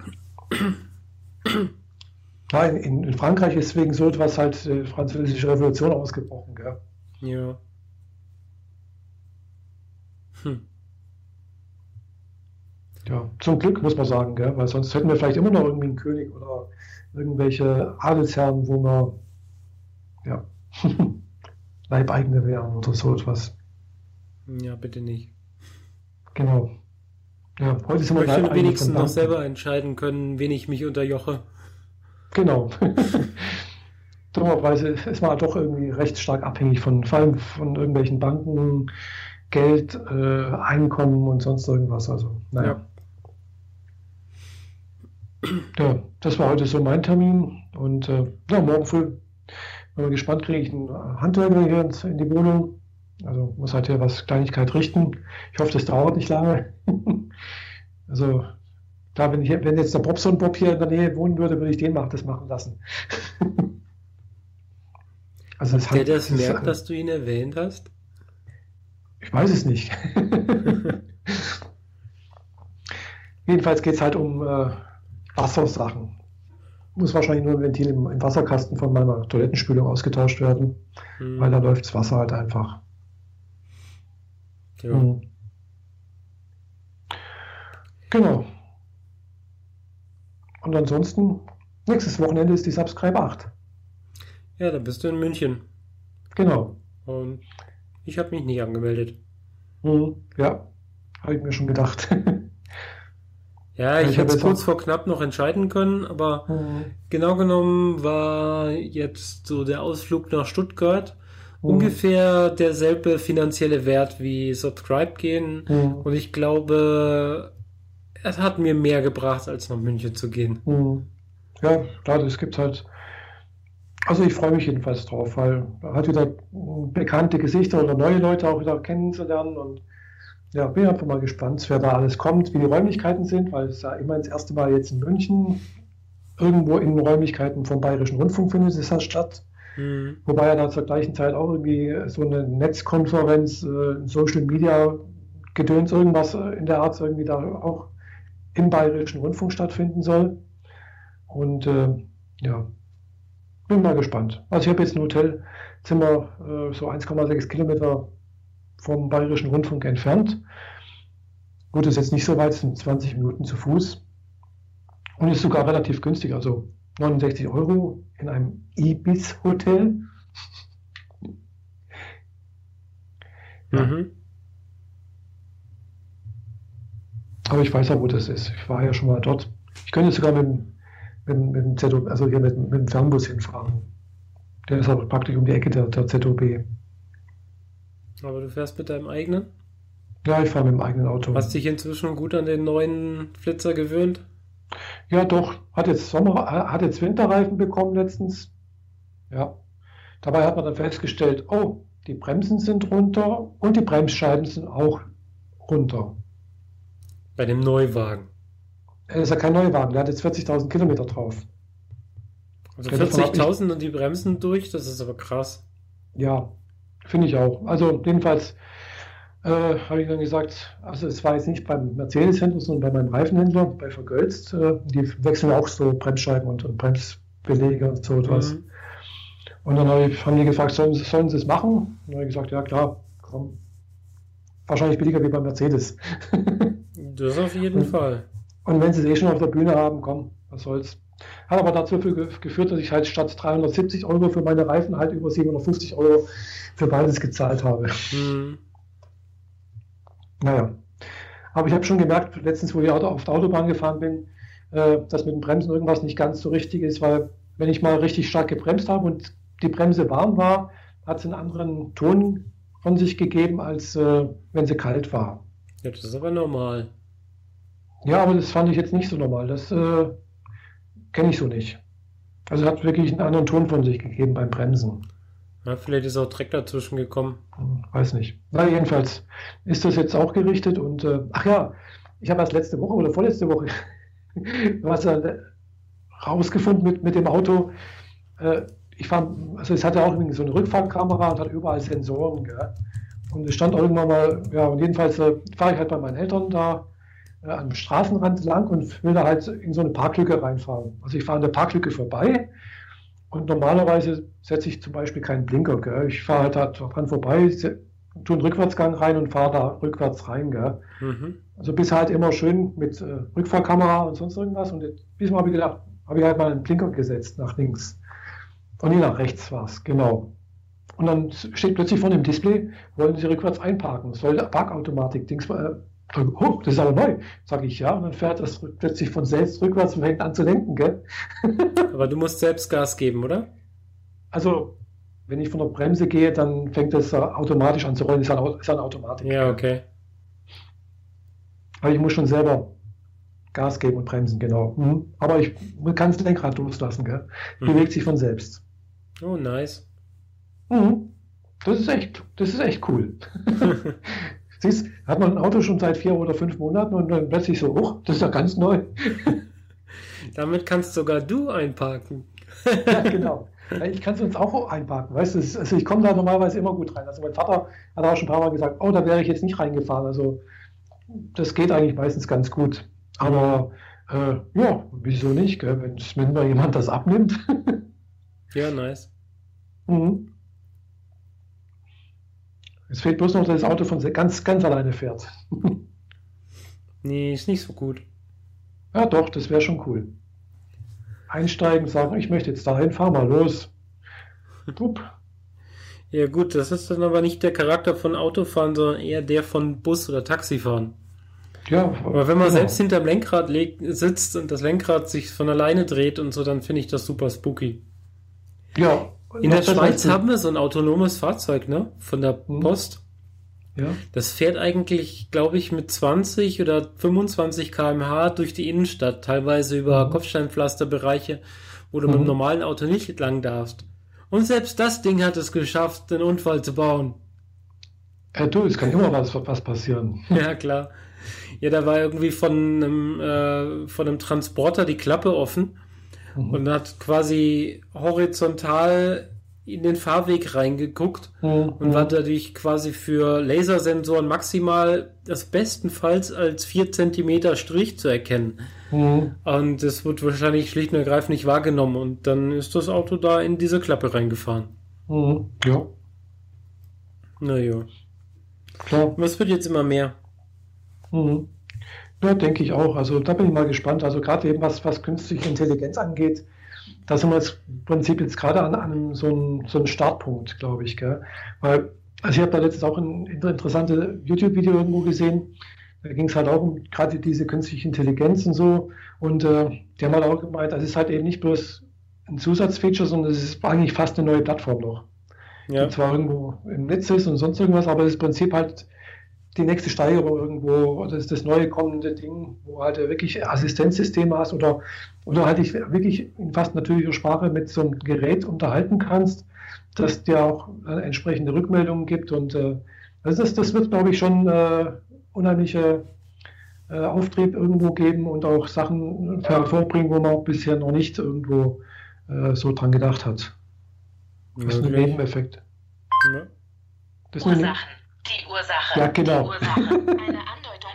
Ja, in Frankreich ist wegen so etwas halt die Französische Revolution ausgebrochen. Gell? Ja. Ja, zum Glück muss man sagen, gell? Weil sonst hätten wir vielleicht immer noch irgendwie einen König oder irgendwelche Adelsherren, wo wir ja, Leibeigene wären oder so etwas. Ja, bitte nicht. Genau. Ja, heute sind wir ich möchte wenigstens noch selber entscheiden können, wen ich mich unterjoche. Genau. Dummerweise ist man doch irgendwie recht stark abhängig vor allem von irgendwelchen Banken, Geld, Einkommen und sonst irgendwas. Also, naja. Ja, das war heute so mein Termin. Und morgen früh, wenn man gespannt, kriege ich einen Handwerker hier in die Wohnung. Also muss halt hier was Kleinigkeit richten. Ich hoffe, das dauert nicht lange. Also klar, wenn jetzt der Bobson Bob hier in der Nähe wohnen würde, würde ich das machen lassen. Also merkt, dass du ihn erwähnt hast? Ich weiß es nicht. Jedenfalls geht es halt um Wassersachen. Muss wahrscheinlich nur ein Ventil im Wasserkasten von meiner Toilettenspülung ausgetauscht werden, weil da läuft das Wasser halt einfach. Ja. Mhm. Genau. Und ansonsten, nächstes Wochenende ist die Subscribe 8. Ja, da bist du in München. Genau. Und ich habe mich nicht angemeldet. Ja, habe ich mir schon gedacht. Ja, ich hätte es kurz vor knapp noch entscheiden können, aber genau genommen war jetzt so der Ausflug nach Stuttgart ungefähr derselbe finanzielle Wert wie Subscribe gehen und ich glaube, es hat mir mehr gebracht, als nach München zu gehen. Ja, klar, das gibt halt. Also ich freue mich jedenfalls drauf, weil man hat wieder bekannte Gesichter oder neue Leute auch wieder kennenzulernen und ja, bin einfach mal gespannt, wer da alles kommt, wie die Räumlichkeiten sind, weil es ja immer das erste Mal jetzt in München irgendwo in Räumlichkeiten vom Bayerischen Rundfunk findet es ja statt, wobei ja da zur gleichen Zeit auch irgendwie so eine Netzkonferenz, Social Media Gedöns, irgendwas in der Art irgendwie da auch im Bayerischen Rundfunk stattfinden soll und ja, bin mal gespannt. Also ich habe jetzt ein Hotelzimmer so 1,6 Kilometer vom Bayerischen Rundfunk entfernt. Gut, ist jetzt nicht so weit, sind 20 Minuten zu Fuß. Und ist sogar relativ günstig, also 69 € in einem Ibis-Hotel. Ja. Aber ich weiß ja, wo das ist. Ich war ja schon mal dort. Ich könnte sogar mit dem Fernbus hinfahren. Der ist aber praktisch um die Ecke der ZOB. Aber du fährst mit deinem eigenen? Ja, ich fahre mit dem eigenen Auto. Hast dich inzwischen gut an den neuen Flitzer gewöhnt? Ja, doch. Hat jetzt Winterreifen bekommen letztens. Ja. Dabei hat man dann festgestellt, oh, die Bremsen sind runter und die Bremsscheiben sind auch runter. Bei dem Neuwagen? Das ist ja kein Neuwagen, der hat jetzt 40.000 Kilometer drauf. Also 40.000 und die Bremsen durch, das ist aber krass. Ja, finde ich auch. Also jedenfalls habe ich dann gesagt, also es war jetzt nicht beim Mercedes-Händler, sondern bei meinem Reifenhändler, bei Vergölzt. Die wechseln auch so Bremsscheiben und Bremsbeläge und so etwas. Mhm. Und dann haben die gefragt, sollen sie es machen? Und dann habe ich gesagt, ja klar, komm. Wahrscheinlich billiger wie beim Mercedes. Das auf jeden Fall. Und wenn sie es eh schon auf der Bühne haben, komm, was soll's. Hat aber dazu geführt, dass ich halt statt 370 Euro für meine Reifen halt über 750 Euro für beides gezahlt habe. Mhm. Naja. Aber ich habe schon gemerkt, letztens, wo ich auf der Autobahn gefahren bin, dass mit dem Bremsen irgendwas nicht ganz so richtig ist, weil wenn ich mal richtig stark gebremst habe und die Bremse warm war, hat es einen anderen Ton von sich gegeben, als wenn sie kalt war. Ja, das ist aber normal. Ja, aber das fand ich jetzt nicht so normal. Das kenne ich so nicht. Also hat wirklich einen anderen Ton von sich gegeben beim Bremsen. Ja, vielleicht ist auch Dreck dazwischen gekommen. Weiß nicht. Na, jedenfalls ist das jetzt auch gerichtet und ach ja, ich habe erst letzte Woche oder vorletzte Woche was rausgefunden mit dem Auto. Es hatte auch irgendwie so eine Rückfahrkamera und hat überall Sensoren, gell? Und es stand irgendwann mal, ja, und jedenfalls fahre ich halt bei meinen Eltern da am Straßenrand lang und will da halt in so eine Parklücke reinfahren. Also ich fahre an der Parklücke vorbei und normalerweise setze ich zum Beispiel keinen Blinker, gell? Ich fahre halt dran vorbei, tue einen Rückwärtsgang rein und fahre da rückwärts rein, gell? Mhm. Also bisher halt immer schön mit Rückfahrkamera und sonst irgendwas und diesmal habe ich gedacht, habe ich halt mal einen Blinker gesetzt nach links. Und nie nach rechts war es, genau. Und dann steht plötzlich vor dem Display, wollen Sie rückwärts einparken? Soll der Parkautomatik, oh, das ist aber neu, sage ich ja. Und dann fährt das plötzlich von selbst rückwärts und fängt an zu lenken, gell? Aber du musst selbst Gas geben, oder? Also, wenn ich von der Bremse gehe, dann fängt das automatisch an zu rollen. Das ist eine Automatik. Ja, okay. Aber ich muss schon selber Gas geben und bremsen, genau. Mhm. Aber ich kann das Lenkrad loslassen, gell? Bewegt sich von selbst. Oh, nice. Mhm. Das ist echt cool. Siehst, hat man ein Auto schon seit 4 oder 5 Monaten und dann plötzlich so, oh, das ist ja ganz neu. Damit kannst sogar du einparken. Ja, genau. Ich kann es uns auch einparken, weißt du? Also ich komme da normalerweise immer gut rein. Also mein Vater hat auch schon ein paar Mal gesagt, oh, da wäre ich jetzt nicht reingefahren. Also das geht eigentlich meistens ganz gut. Aber ja, wieso nicht, gell? Wenn mal jemand das abnimmt. Ja, nice. Mhm. Es fehlt bloß noch, dass das Auto von ganz, ganz alleine fährt. Nee, ist nicht so gut. Ja doch, das wäre schon cool. Einsteigen, sagen, ich möchte jetzt dahin, fahr mal los. Upp. Ja gut, das ist dann aber nicht der Charakter von Autofahren, sondern eher der von Bus- oder Taxifahren. Ja, aber wenn man selbst hinterm Lenkrad sitzt und das Lenkrad sich von alleine dreht und so, dann finde ich das super spooky. Ja. In der Schweiz haben wir so ein autonomes Fahrzeug, ne? Von der Post. Ja. Das fährt eigentlich, glaube ich, mit 20 oder 25 km/h durch die Innenstadt, teilweise über Kopfsteinpflasterbereiche, wo du mit dem normalen Auto nicht lang darfst. Und selbst das Ding hat es geschafft, einen Unfall zu bauen. Ja, du, es kann immer was passieren. Ja, klar. Ja, da war irgendwie von einem Transporter die Klappe offen und hat quasi horizontal in den Fahrweg reingeguckt und war dadurch quasi für Lasersensoren maximal das bestenfalls als 4 cm Strich zu erkennen. Mhm. Und das wird wahrscheinlich schlicht und ergreifend nicht wahrgenommen und dann ist das Auto da in diese Klappe reingefahren. Mhm. Ja. Naja. Klar. Das wird jetzt immer mehr. Mhm. Ja, denke ich auch. Also da bin ich mal gespannt. Also gerade eben was künstliche Intelligenz angeht, da sind wir jetzt im Prinzip jetzt gerade an so einem Startpunkt, glaube ich. Gell? Weil, also ich habe da letztens auch ein interessantes YouTube-Video irgendwo gesehen. Da ging es halt auch um gerade diese künstliche Intelligenz und so. Und die haben halt auch gemeint, das ist halt eben nicht bloß ein Zusatzfeature, sondern es ist eigentlich fast eine neue Plattform noch. Ja. Die zwar irgendwo im Netz ist und sonst irgendwas, aber das Prinzip halt die nächste Steigerung irgendwo, das ist das neue kommende Ding, wo halt wirklich Assistenzsysteme hast oder halt dich wirklich in fast natürlicher Sprache mit so einem Gerät unterhalten kannst, das dir auch entsprechende Rückmeldungen gibt und das wird, glaube ich, schon unheimliche Auftrieb irgendwo geben und auch Sachen hervorbringen, wo man bisher noch nicht irgendwo so dran gedacht hat. Das ist ein Nebeneffekt. Ja. Die Ursache. Ja, genau. Die Ursache. Eine Andeutung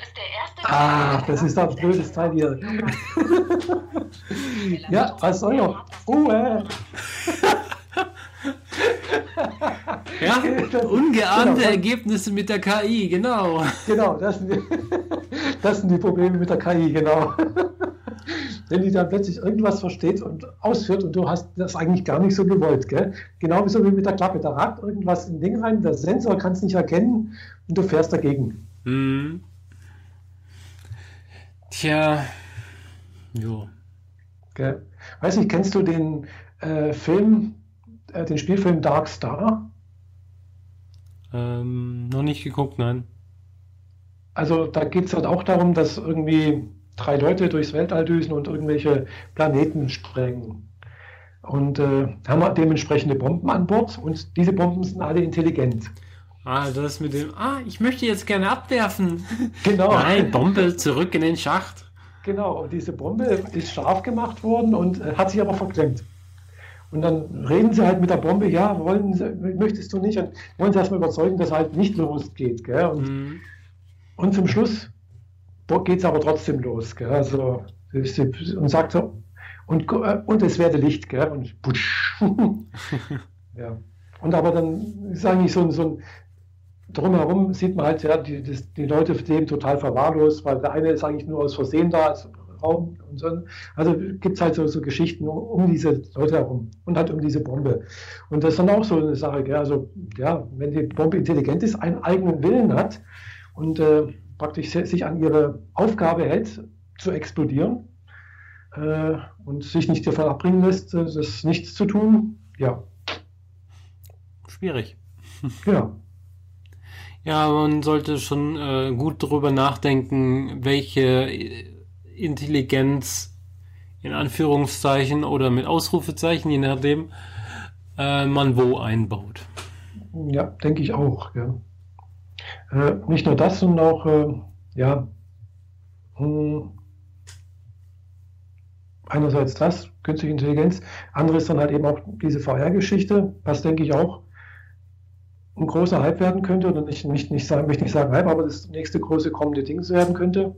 ist der erste. Das ist das blödes Teil hier. Ja, was soll noch? Ja, ungeahnte Ergebnisse mit der KI, genau. Genau, das sind die Probleme mit der KI, genau. Wenn die dann plötzlich irgendwas versteht und ausführt und du hast das eigentlich gar nicht so gewollt, gell? Genau so wie mit der Klappe, da ragt irgendwas in den Ding rein, der Sensor kann es nicht erkennen und du fährst dagegen. Hm. Tja, jo. Gell? Weiß nicht, kennst du den Film, den Spielfilm Dark Star? Noch nicht geguckt, nein. Also da geht es halt auch darum, dass irgendwie 3 Leute durchs Weltall düsen und irgendwelche Planeten sprengen. Und haben halt dementsprechende Bomben an Bord und diese Bomben sind alle intelligent. Das mit dem, ich möchte jetzt gerne abwerfen. Genau. Nein, Bombe zurück in den Schacht. Genau, und diese Bombe ist scharf gemacht worden und hat sich aber verklemmt. Und dann reden sie halt mit der Bombe, möchtest du nicht? Und wollen sie erstmal überzeugen, dass halt nicht losgeht. Gell? Und zum Schluss geht es aber trotzdem los. Gell? Also, und sagt so, und es werde Licht. Gell? Und putsch. Ja. Und aber dann ist eigentlich so ein drumherum sieht man halt, ja, die Leute leben total verwahrlost, weil der eine ist eigentlich nur aus Versehen da. Und so. Also gibt es halt so Geschichten um diese Leute herum und halt um diese Bombe. Und das ist dann auch so eine Sache, gell? Also ja, wenn die Bombe intelligent ist, einen eigenen Willen hat und praktisch sich an ihre Aufgabe hält, zu explodieren und sich nicht davon abbringen lässt, das nichts zu tun, ja. Schwierig. Ja. Ja, man sollte schon gut darüber nachdenken, welche Intelligenz in Anführungszeichen oder mit Ausrufezeichen, je nachdem, man wo einbaut. Ja, denke ich auch. Ja. Nicht nur das, sondern auch, einerseits das, künstliche Intelligenz, anderes dann halt eben auch diese VR-Geschichte, was denke ich auch ein großer Hype werden könnte, oder nicht sagen Hype, aber das nächste große kommende Ding werden könnte.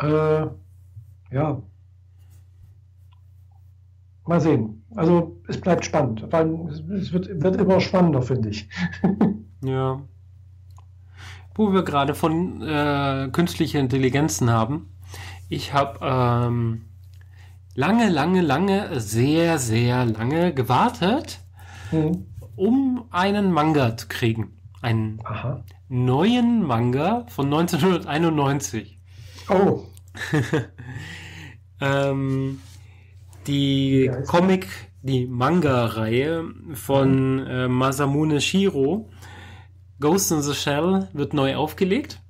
Mal sehen. Also es bleibt spannend. Es wird immer spannender, finde ich. Ja. Wo wir gerade von künstlicher Intelligenzen haben. Ich habe lange, sehr, sehr lange gewartet, um einen Manga zu kriegen. Einen neuen Manga von 1991. Oh. Die Manga-Reihe von Masamune Shiro, Ghost in the Shell, wird neu aufgelegt.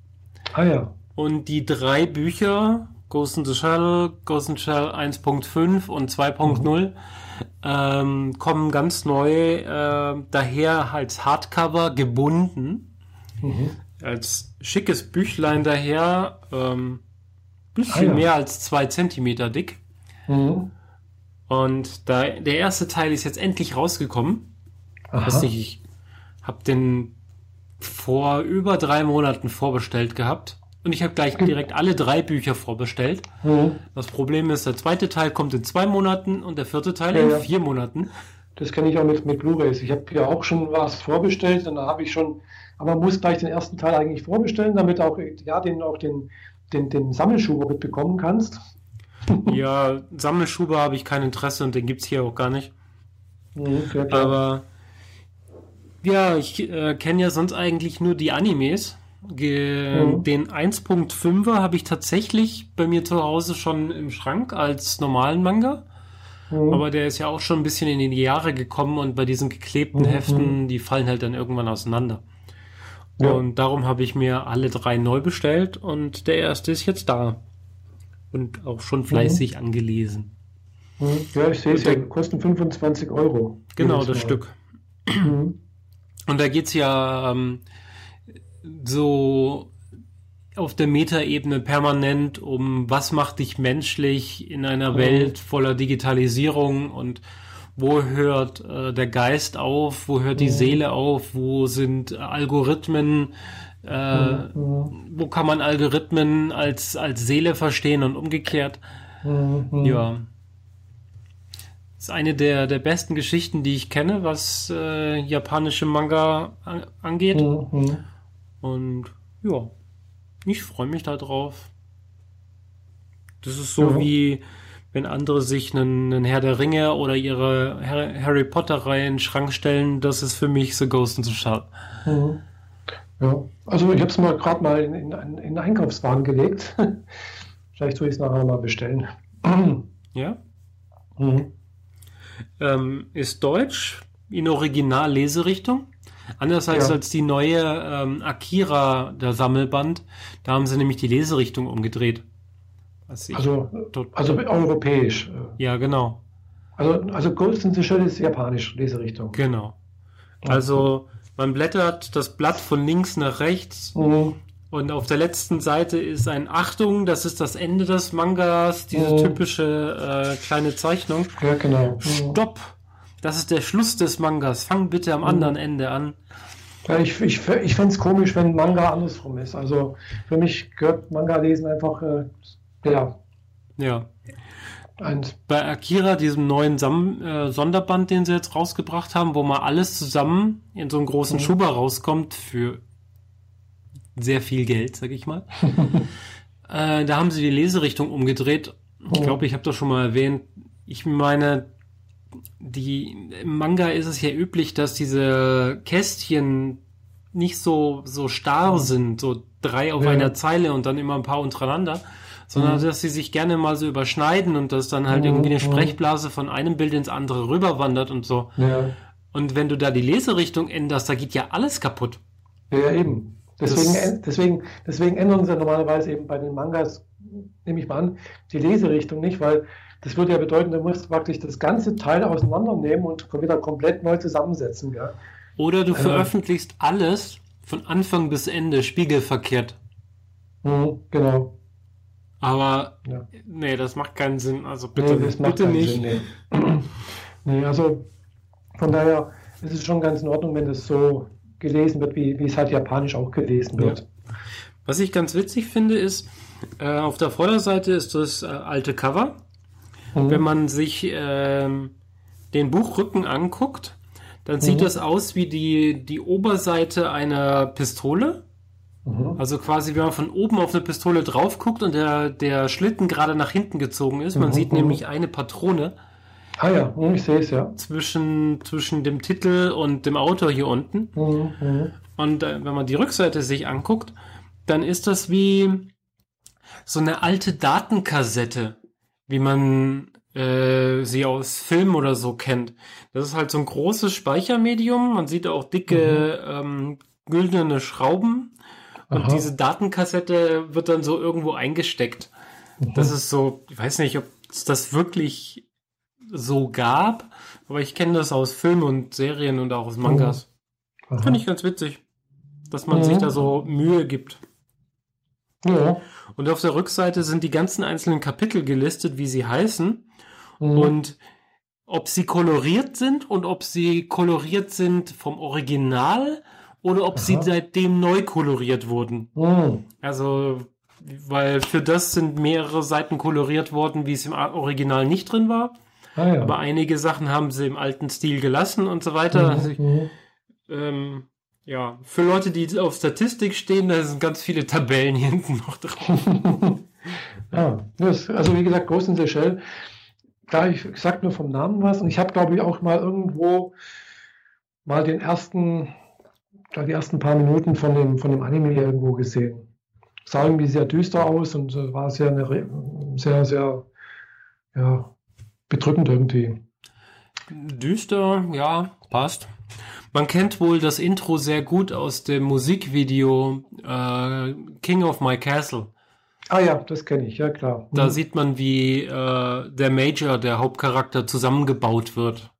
Ah ja. Und die 3 Bücher, Ghost in the Shell 1.5 und 2.0, kommen ganz neu, daher als Hardcover gebunden, als schickes Büchlein daher, bisschen mehr als 2 Zentimeter dick. Mhm. Und der erste Teil ist jetzt endlich rausgekommen. Weiß nicht, ich habe den vor über 3 Monaten vorbestellt gehabt. Und ich habe gleich direkt alle 3 Bücher vorbestellt. Mhm. Das Problem ist, der zweite Teil kommt in 2 Monaten und der vierte Teil in 4 Monaten. Das kenne ich auch mit Blu-rays. Ich habe ja auch schon was vorbestellt und da habe ich schon, aber man muss gleich den ersten Teil eigentlich vorbestellen, damit auch, den Sammelschuber mitbekommen kannst. Ja, Sammelschuber habe ich kein Interesse und den gibt es hier auch gar nicht. Okay, aber ja, ich kenne ja sonst eigentlich nur die Animes. Den 1.5er habe ich tatsächlich bei mir zu Hause schon im Schrank als normalen Manga. Aber der ist ja auch schon ein bisschen in die Jahre gekommen und bei diesen geklebten Heften, die fallen halt dann irgendwann auseinander. Ja. Und darum habe ich mir alle 3 neu bestellt und der erste ist jetzt da. Und auch schon fleißig angelesen. Ja, ich sehe es ja, kosten 25 €. Genau, das Stück. Und da geht es ja so auf der Metaebene permanent um, was macht dich menschlich in einer Welt voller Digitalisierung und wo hört der Geist auf, wo hört die Seele auf, wo sind Algorithmen, wo kann man Algorithmen als Seele verstehen und umgekehrt. Ja. Das ist eine der besten Geschichten, die ich kenne, was japanische Manga angeht. Und ja, ich freue mich da drauf. Das ist so wie wenn andere sich einen Herr der Ringe oder ihre Harry Potter-Reihe in den Schrank stellen, das ist für mich so Ghost in the Shell. Ja, also ich habe es mal gerade mal in Einkaufswagen gelegt. Vielleicht tue ich es nachher mal bestellen. Ja? Ist deutsch in Original-Leserichtung. Anders als die neue Akira, der Sammelband. Da haben sie nämlich die Leserichtung umgedreht. Also europäisch. Ja, genau. Also Ghost in the Shell ist japanisch, Leserichtung. Genau. Also man blättert das Blatt von links nach rechts und auf der letzten Seite ist ein Achtung, das ist das Ende des Mangas, diese typische kleine Zeichnung. Ja, genau. Stopp! Das ist der Schluss des Mangas. Fang bitte am anderen Ende an. Ja, ich fände es komisch, wenn Manga andersrum ist. Also für mich gehört Manga-Lesen einfach... Ja. Und bei Akira, diesem neuen Sonderband, den sie jetzt rausgebracht haben, wo mal alles zusammen in so einem großen Schuber rauskommt für sehr viel Geld, sag ich mal. Da haben sie die Leserichtung umgedreht. Ich glaube, ich habe das schon mal erwähnt. Ich meine, im Manga ist es ja üblich, dass diese Kästchen nicht so starr sind, so 3 auf einer Zeile und dann immer ein paar untereinander, sondern dass sie sich gerne mal so überschneiden und dass dann halt irgendwie eine Sprechblase von einem Bild ins andere rüberwandert und so. Ja. Und wenn du da die Leserichtung änderst, da geht ja alles kaputt. Ja, eben. Deswegen ändern sie ja normalerweise eben bei den Mangas, nehme ich mal an, die Leserichtung nicht, weil das würde ja bedeuten, du musst praktisch das ganze Teil auseinandernehmen und wieder komplett neu zusammensetzen. Ja. Oder du veröffentlichst alles von Anfang bis Ende spiegelverkehrt. Genau. Aber nee, das macht keinen Sinn. Also bitte, nee, bitte nicht. Sinn, nee, also von daher ist es schon ganz in Ordnung, wenn das so gelesen wird, wie es halt japanisch auch gelesen wird. Ja. Was ich ganz witzig finde, ist, auf der Vorderseite ist das alte Cover. Wenn man sich den Buchrücken anguckt, dann sieht das aus wie die Oberseite einer Pistole. Also quasi, wenn man von oben auf eine Pistole drauf guckt und der Schlitten gerade nach hinten gezogen ist, man sieht nämlich eine Patrone. Ah ja, ich sehe es, ja. Zwischen dem Titel und dem Autor hier unten. Und wenn man die Rückseite sich anguckt, dann ist das wie so eine alte Datenkassette, wie man sie aus Film oder so kennt. Das ist halt so ein großes Speichermedium. Man sieht auch dicke güldene Schrauben. Und diese Datenkassette wird dann so irgendwo eingesteckt. Das ist so, ich weiß nicht, ob es das wirklich so gab, aber ich kenne das aus Filmen und Serien und auch aus Mangas. Finde ich ganz witzig, dass man sich da so Mühe gibt. Ja. Und auf der Rückseite sind die ganzen einzelnen Kapitel gelistet, wie sie heißen und ob sie koloriert sind und ob sie koloriert sind vom Original oder ob sie seitdem neu koloriert wurden. Also, weil für das sind mehrere Seiten koloriert worden, wie es im Original nicht drin war. Ah, ja. Aber einige Sachen haben sie im alten Stil gelassen und so weiter. Also ja, für Leute, die auf Statistik stehen, da sind ganz viele Tabellen hinten noch drin. Ja, also wie gesagt, Ghost in the Shell. Klar, ich sag nur vom Namen was. Und ich habe, glaube ich, auch mal irgendwo mal die ersten paar Minuten von dem Anime irgendwo gesehen. Sah irgendwie sehr düster aus und war sehr, sehr bedrückend irgendwie. Düster, ja, passt. Man kennt wohl das Intro sehr gut aus dem Musikvideo King of My Castle. Ah ja, das kenne ich, ja klar. Da sieht man, wie der Major, der Hauptcharakter, zusammengebaut wird.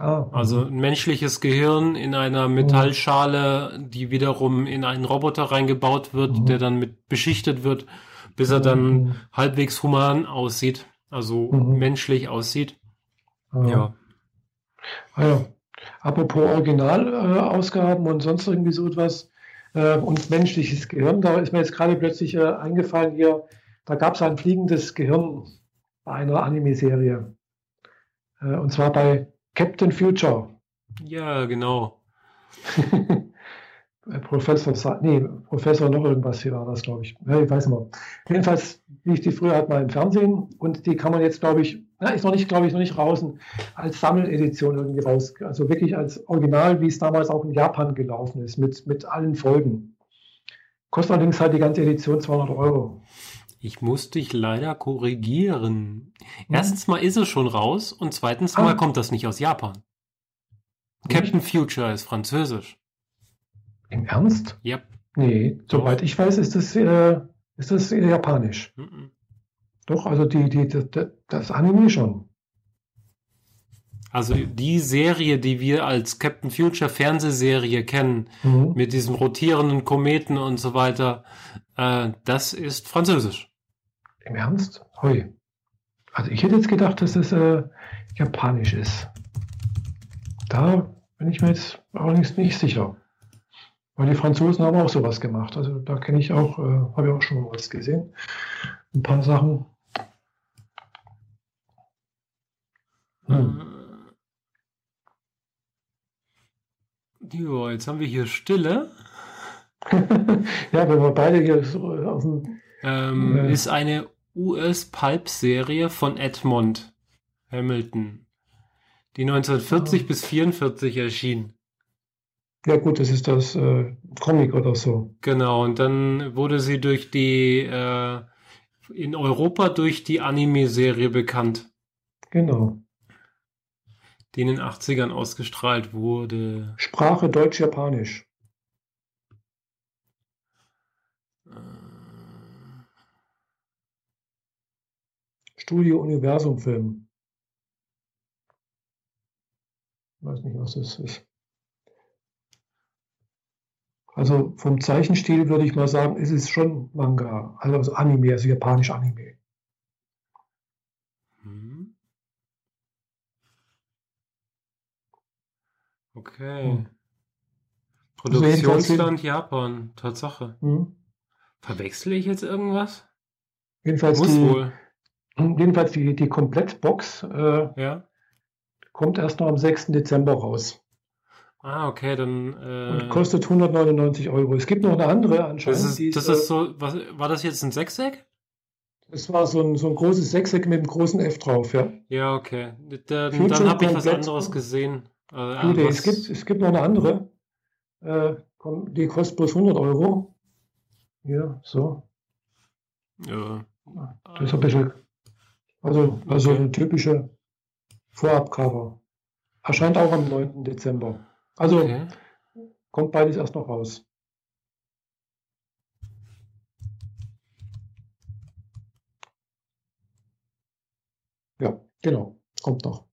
Oh. Also ein menschliches Gehirn in einer Metallschale, die wiederum in einen Roboter reingebaut wird, der dann mit beschichtet wird, bis er dann halbwegs human aussieht, also menschlich aussieht. Ja. Also, apropos Originalausgaben und sonst irgendwie so etwas und menschliches Gehirn, da ist mir jetzt gerade plötzlich eingefallen hier, da gab es ein fliegendes Gehirn bei einer Anime-Serie. Und zwar bei Captain Future. Ja, genau. Professor noch irgendwas hier war das, glaube ich. Ja, ich weiß nicht mehr. Jedenfalls lief die früher halt mal im Fernsehen und die kann man jetzt, ist noch nicht draußen, als Sammeledition irgendwie raus. Also wirklich als Original, wie es damals auch in Japan gelaufen ist, mit allen Folgen. Kostet allerdings halt die ganze Edition 200 €. Ich muss dich leider korrigieren. Erstens mal ist es schon raus und zweitens mal kommt das nicht aus Japan. Nicht? Captain Future ist französisch. Im Ernst? Ja. Yep. Nee, soweit ich weiß, ist das japanisch. Mm-mm. Doch, also das Anime schon. Also die Serie, die wir als Captain Future Fernsehserie kennen, mit diesem rotierenden Kometen und so weiter, das ist französisch. Im Ernst? Hoi. Also ich hätte jetzt gedacht, dass das japanisch ist. Da bin ich mir jetzt allerdings nicht sicher. Weil die Franzosen haben auch sowas gemacht. Also da kenne ich auch, habe ich auch schon was gesehen. Ein paar Sachen. Jo, jetzt haben wir hier Stille. Ja, wenn wir beide hier auf dem... ist eine US-Pulp-Serie von Edmond Hamilton, die 1940 bis 1944 erschien. Ja gut, das ist das Comic oder so. Genau, und dann wurde sie durch die in Europa durch die Anime-Serie bekannt. Genau. Die in den 80ern ausgestrahlt wurde. Sprache Deutsch-Japanisch. Studio Universum Film. Ich weiß nicht, was das ist. Also vom Zeichenstil würde ich mal sagen, es ist schon Manga, also Anime, also japanisch Anime. Okay. Produktionsland also Japan, Tatsache. Verwechsle ich jetzt irgendwas? Jedenfalls die Komplettbox kommt erst noch am 6. Dezember raus. Ah, okay, dann... und kostet 199 €. Es gibt noch eine andere anscheinend. War das jetzt ein Sechseck? Es war so ein großes Sechseck mit einem großen F drauf, ja. Ja, okay. Dann habe ich was anderes gesehen. Es gibt noch eine andere. Die kostet bloß 100 €. Ja, so. Ja. Das ist ein bisschen... Also okay. Eine typische Vorabcover. Erscheint auch am 9. Dezember. Also kommt beides erst noch raus. Ja, genau. Kommt noch.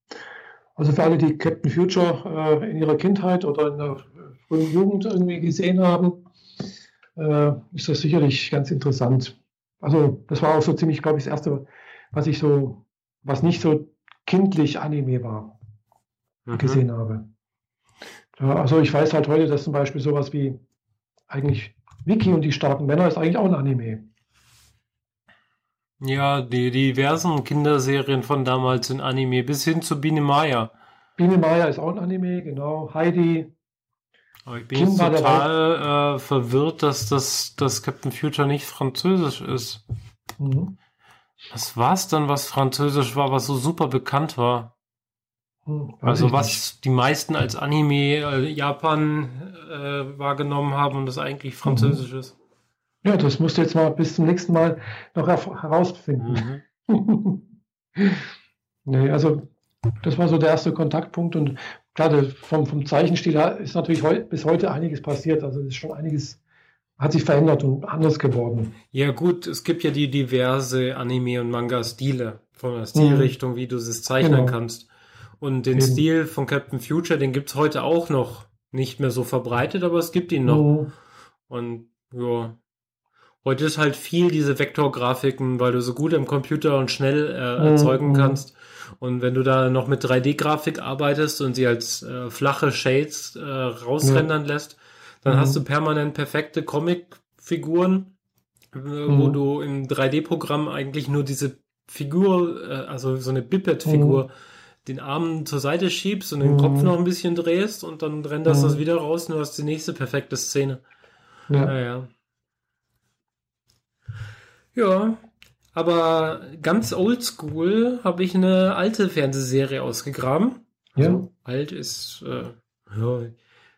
Also für alle, die Captain Future in ihrer Kindheit oder in der frühen Jugend irgendwie gesehen haben, ist das sicherlich ganz interessant. Also das war auch so ziemlich, glaube ich, das erste, was nicht so kindlich Anime war, gesehen habe. Also ich weiß halt heute, dass zum Beispiel sowas wie eigentlich Vicky und die starken Männer ist eigentlich auch ein Anime. Ja, die diversen Kinderserien von damals sind Anime, bis hin zu Biene Maya. Biene Maya ist auch ein Anime, genau. Heidi. Aber ich bin jetzt total verwirrt, dass das Captain Future nicht französisch ist. Was war es dann, was französisch war, was so super bekannt war? Also was die meisten als Anime Japan wahrgenommen haben und das eigentlich französisch ist. Ja, das musst du jetzt mal bis zum nächsten Mal noch herausfinden. Nee, also das war so der erste Kontaktpunkt und klar, vom Zeichenstil her ist natürlich bis heute einiges passiert. Also ist schon einiges, hat sich verändert und anders geworden. Ja gut, es gibt ja die diverse Anime- und Manga-Stile von der Stilrichtung, wie du es zeichnen kannst. Und den Stil von Captain Future, den gibt's heute auch noch. Nicht mehr so verbreitet, aber es gibt ihn noch. Oh. Und ja, heute ist halt viel diese Vektorgrafiken, weil du so gut am Computer und schnell erzeugen kannst. Und wenn du da noch mit 3D-Grafik arbeitest und sie als flache Shades rausrendern lässt, dann hast du permanent perfekte Comic-Figuren, wo du im 3D-Programm eigentlich nur diese Figur, also so eine Bippet-Figur, den Arm zur Seite schiebst und den Kopf noch ein bisschen drehst und dann renderst das wieder raus und du hast die nächste perfekte Szene. Ja. Naja. Ja, aber ganz oldschool habe ich eine alte Fernsehserie ausgegraben. Ja. Also, alt ist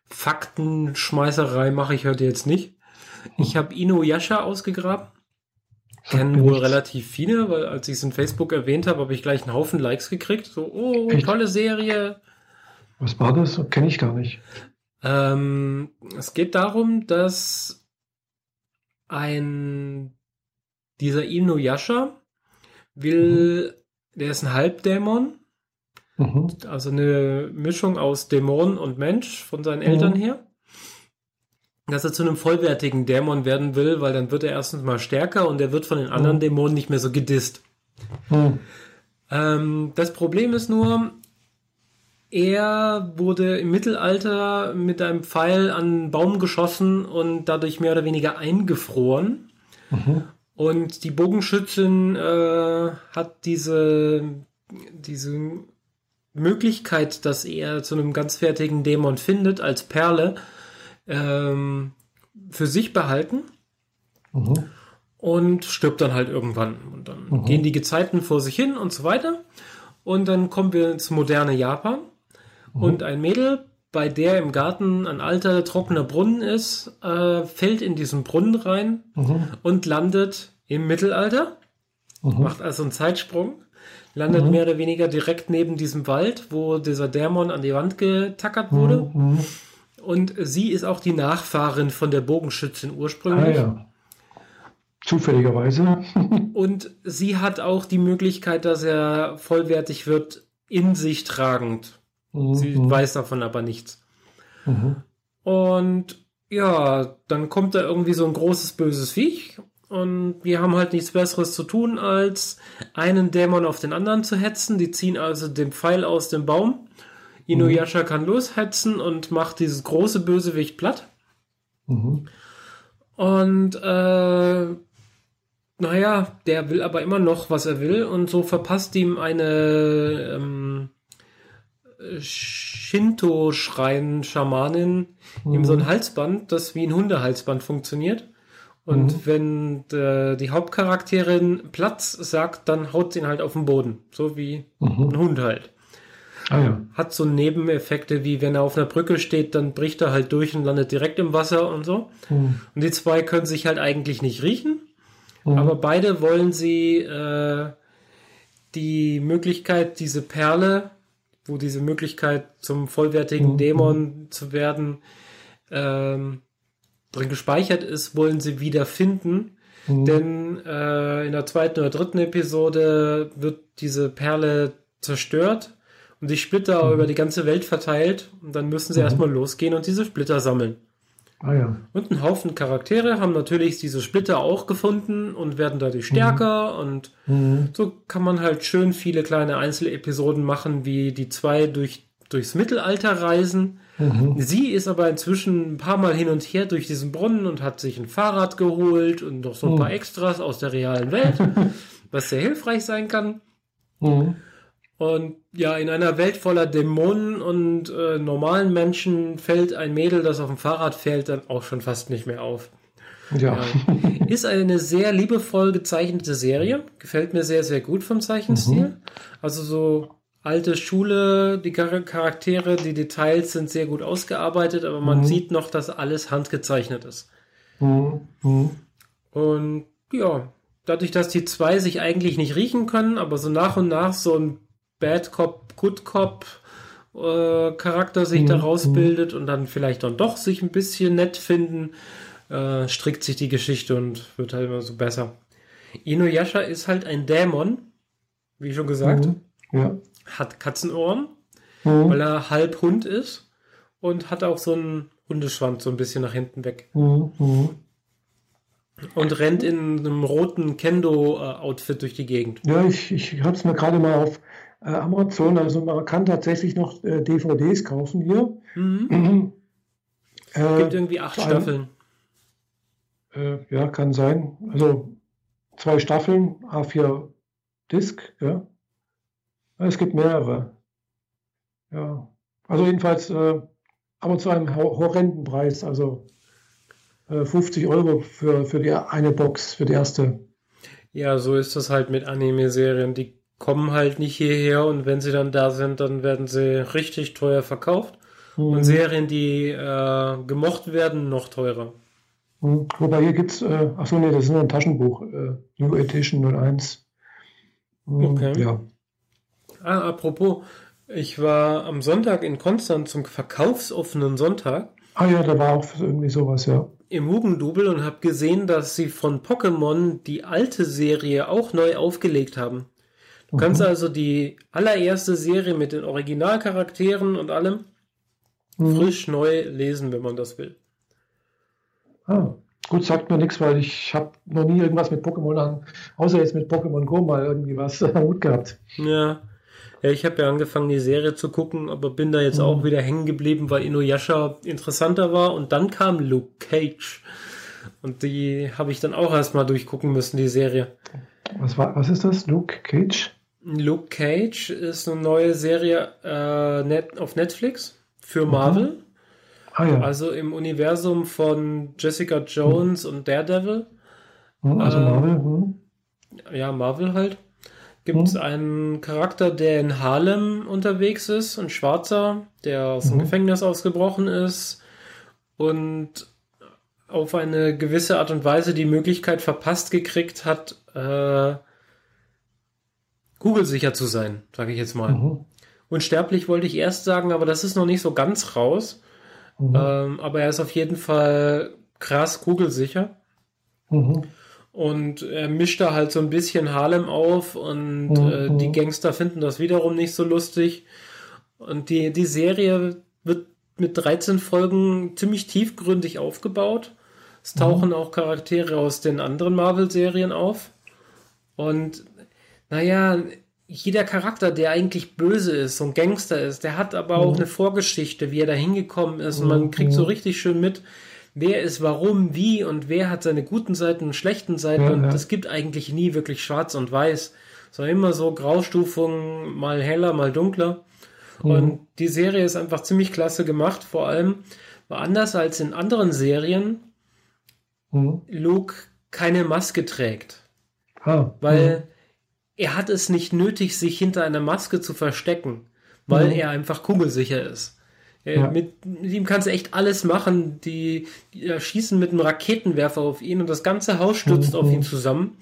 Faktenschmeißerei mache ich heute jetzt nicht. Ich habe Inuyasha ausgegraben. Kennen wohl relativ viele, weil als ich es in Facebook erwähnt habe, habe ich gleich einen Haufen Likes gekriegt. So, oh, echt? Tolle Serie. Was war das? Kenne ich gar nicht. Es geht darum, dass dieser Inuyasha will, der ist ein Halbdämon, also eine Mischung aus Dämon und Mensch von seinen Eltern her, dass er zu einem vollwertigen Dämon werden will, weil dann wird er erstens mal stärker und er wird von den anderen Dämonen nicht mehr so gedisst. Das Problem ist nur, er wurde im Mittelalter mit einem Pfeil an einen Baum geschossen und dadurch mehr oder weniger eingefroren. Und die Bogenschützin hat diese Möglichkeit, dass er zu einem ganz fertigen Dämon findet, als Perle, für sich behalten und stirbt dann halt irgendwann. Und dann gehen die Gezeiten vor sich hin und so weiter. Und dann kommen wir ins moderne Japan. Und ein Mädel, bei der im Garten ein alter, trockener Brunnen ist, fällt in diesen Brunnen rein und landet im Mittelalter, macht also einen Zeitsprung, landet mehr oder weniger direkt neben diesem Wald, wo dieser Dämon an die Wand getackert wurde. Und sie ist auch die Nachfahrin von der Bogenschützin ursprünglich. Ah, ja. Zufälligerweise. Und sie hat auch die Möglichkeit, dass er vollwertig wird, in sich tragend. Sie weiß davon aber nichts. Und ja, dann kommt da irgendwie so ein großes böses Viech und wir haben halt nichts Besseres zu tun, als einen Dämon auf den anderen zu hetzen. Die ziehen also den Pfeil aus dem Baum. Inuyasha kann loshetzen und macht dieses große Bösewicht platt. Und naja, der will aber immer noch, was er will, und so verpasst ihm eine Shinto-Schrein-Schamanin ihm so ein Halsband, das wie ein Hundehalsband funktioniert. Und wenn die Hauptcharakterin Platz sagt, dann haut sie ihn halt auf den Boden. So wie ein Hund halt. Ah, ja. Hat so Nebeneffekte, wie wenn er auf einer Brücke steht, dann bricht er halt durch und landet direkt im Wasser und so. Und die zwei können sich halt eigentlich nicht riechen. Aber beide wollen sie die Möglichkeit, diese Perle, wo diese Möglichkeit zum vollwertigen Dämon zu werden drin gespeichert ist, wollen sie wieder finden. Denn in der zweiten oder dritten Episode wird diese Perle zerstört und die Splitter über die ganze Welt verteilt und dann müssen sie erstmal losgehen und diese Splitter sammeln. Ah, ja. Und ein Haufen Charaktere haben natürlich diese Splitter auch gefunden und werden dadurch stärker und so kann man halt schön viele kleine Einzelepisoden machen, wie die zwei durchs Mittelalter reisen. Sie ist aber inzwischen ein paar Mal hin und her durch diesen Brunnen und hat sich ein Fahrrad geholt und noch so ein paar Extras aus der realen Welt, was sehr hilfreich sein kann. Und ja, in einer Welt voller Dämonen und normalen Menschen fällt ein Mädel, das auf dem Fahrrad fällt, dann auch schon fast nicht mehr auf. Ja. Ist eine sehr liebevoll gezeichnete Serie. Gefällt mir sehr, sehr gut vom Zeichenstil. Also so alte Schule, die Charaktere, die Details sind sehr gut ausgearbeitet, aber man sieht noch, dass alles handgezeichnet ist. Und ja, dadurch, dass die zwei sich eigentlich nicht riechen können, aber so nach und nach so ein Bad Cop, Good Cop Charakter sich daraus bildet und dann vielleicht dann doch sich ein bisschen nett finden, strickt sich die Geschichte und wird halt immer so besser. Inuyasha ist halt ein Dämon, wie schon gesagt. Ja. Hat Katzenohren, weil er halb Hund ist und hat auch so einen Hundeschwanz so ein bisschen nach hinten weg. Und rennt in einem roten Kendo-Outfit durch die Gegend. Ja, ich habe es mir gerade mal auf Amazon, also man kann tatsächlich noch DVDs kaufen hier. Es gibt irgendwie 8 Staffeln. Ja, kann sein. Also 2 Staffeln, A4 Disc, ja. Es gibt mehrere. Ja. Also jedenfalls aber zu einem horrenden Preis, also 50 € für die eine Box, für die erste. Ja, so ist das halt mit Anime-Serien. Die kommen halt nicht hierher und wenn sie dann da sind, dann werden sie richtig teuer verkauft. Und Serien, die gemocht werden, noch teurer. Wobei hier gibt es, achso, nee, das ist nur ein Taschenbuch, New Edition 01. Okay. Ja. Ah, apropos, ich war am Sonntag in Konstanz zum verkaufsoffenen Sonntag. Ah ja, da war auch irgendwie sowas, ja. Im Hugendubel und habe gesehen, dass sie von Pokémon die alte Serie auch neu aufgelegt haben. Du kannst also die allererste Serie mit den Originalcharakteren und allem frisch neu lesen, wenn man das will. Ah, gut, sagt mir nichts, weil ich habe noch nie irgendwas mit Pokémon an, außer jetzt mit Pokémon Go mal irgendwie was gut gehabt. Ja. Ja, ich habe ja angefangen, die Serie zu gucken, aber bin da jetzt auch wieder hängen geblieben, weil Inuyasha interessanter war. Und dann kam Luke Cage. Und die habe ich dann auch erstmal durchgucken müssen, die Serie. Was ist das? Luke Cage? Luke Cage ist eine neue Serie auf Netflix für Marvel. Ah, ja. Also im Universum von Jessica Jones und Daredevil. Also Marvel? Ja, Marvel halt. Gibt es einen Charakter, der in Harlem unterwegs ist, ein Schwarzer, der aus dem Gefängnis ausgebrochen ist und auf eine gewisse Art und Weise die Möglichkeit verpasst gekriegt hat, Google-sicher zu sein, sage ich jetzt mal. Unsterblich wollte ich erst sagen, aber das ist noch nicht so ganz raus. Aber er ist auf jeden Fall krass Google-sicher. Und er mischt da halt so ein bisschen Harlem auf und die Gangster finden das wiederum nicht so lustig. Und die Serie wird mit 13 Folgen ziemlich tiefgründig aufgebaut. Es tauchen auch Charaktere aus den anderen Marvel-Serien auf. Und naja, jeder Charakter, der eigentlich böse ist und Gangster ist, der hat aber auch eine Vorgeschichte, wie er da hingekommen ist. Und man kriegt so richtig schön mit, wer ist warum, wie und wer hat seine guten Seiten und schlechten Seiten. Und es gibt eigentlich nie wirklich schwarz und weiß, sondern immer so Graustufungen, mal heller, mal dunkler. Und die Serie ist einfach ziemlich klasse gemacht, vor allem war anders als in anderen Serien Luke keine Maske trägt. Weil er hat es nicht nötig, sich hinter einer Maske zu verstecken, weil er einfach kugelsicher ist. Mit ihm kannst du echt alles machen. Die schießen mit einem Raketenwerfer auf ihn und das ganze Haus stürzt auf ihn zusammen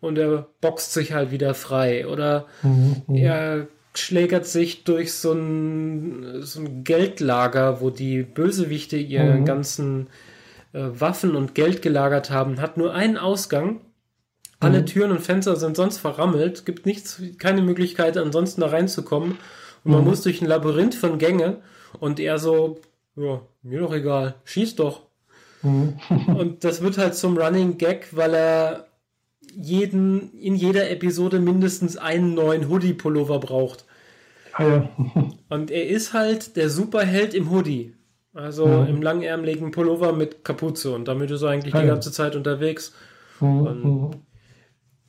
und er boxt sich halt wieder frei. Oder er schlägert sich durch so ein Geldlager, wo die Bösewichte ihre ganzen Waffen und Geld gelagert haben. Hat nur einen Ausgang. Alle Türen und Fenster sind sonst verrammelt. Gibt nichts, keine Möglichkeit, ansonsten da reinzukommen. Und man muss durch ein Labyrinth von Gänge. Und er so, ja, mir doch egal, schieß doch. Und das wird halt zum Running Gag, weil er in jeder Episode mindestens einen neuen Hoodie-Pullover braucht. Ja. Und er ist halt der Superheld im Hoodie. Also im langärmeligen Pullover mit Kapuze. Und damit ist er eigentlich die ganze Zeit unterwegs.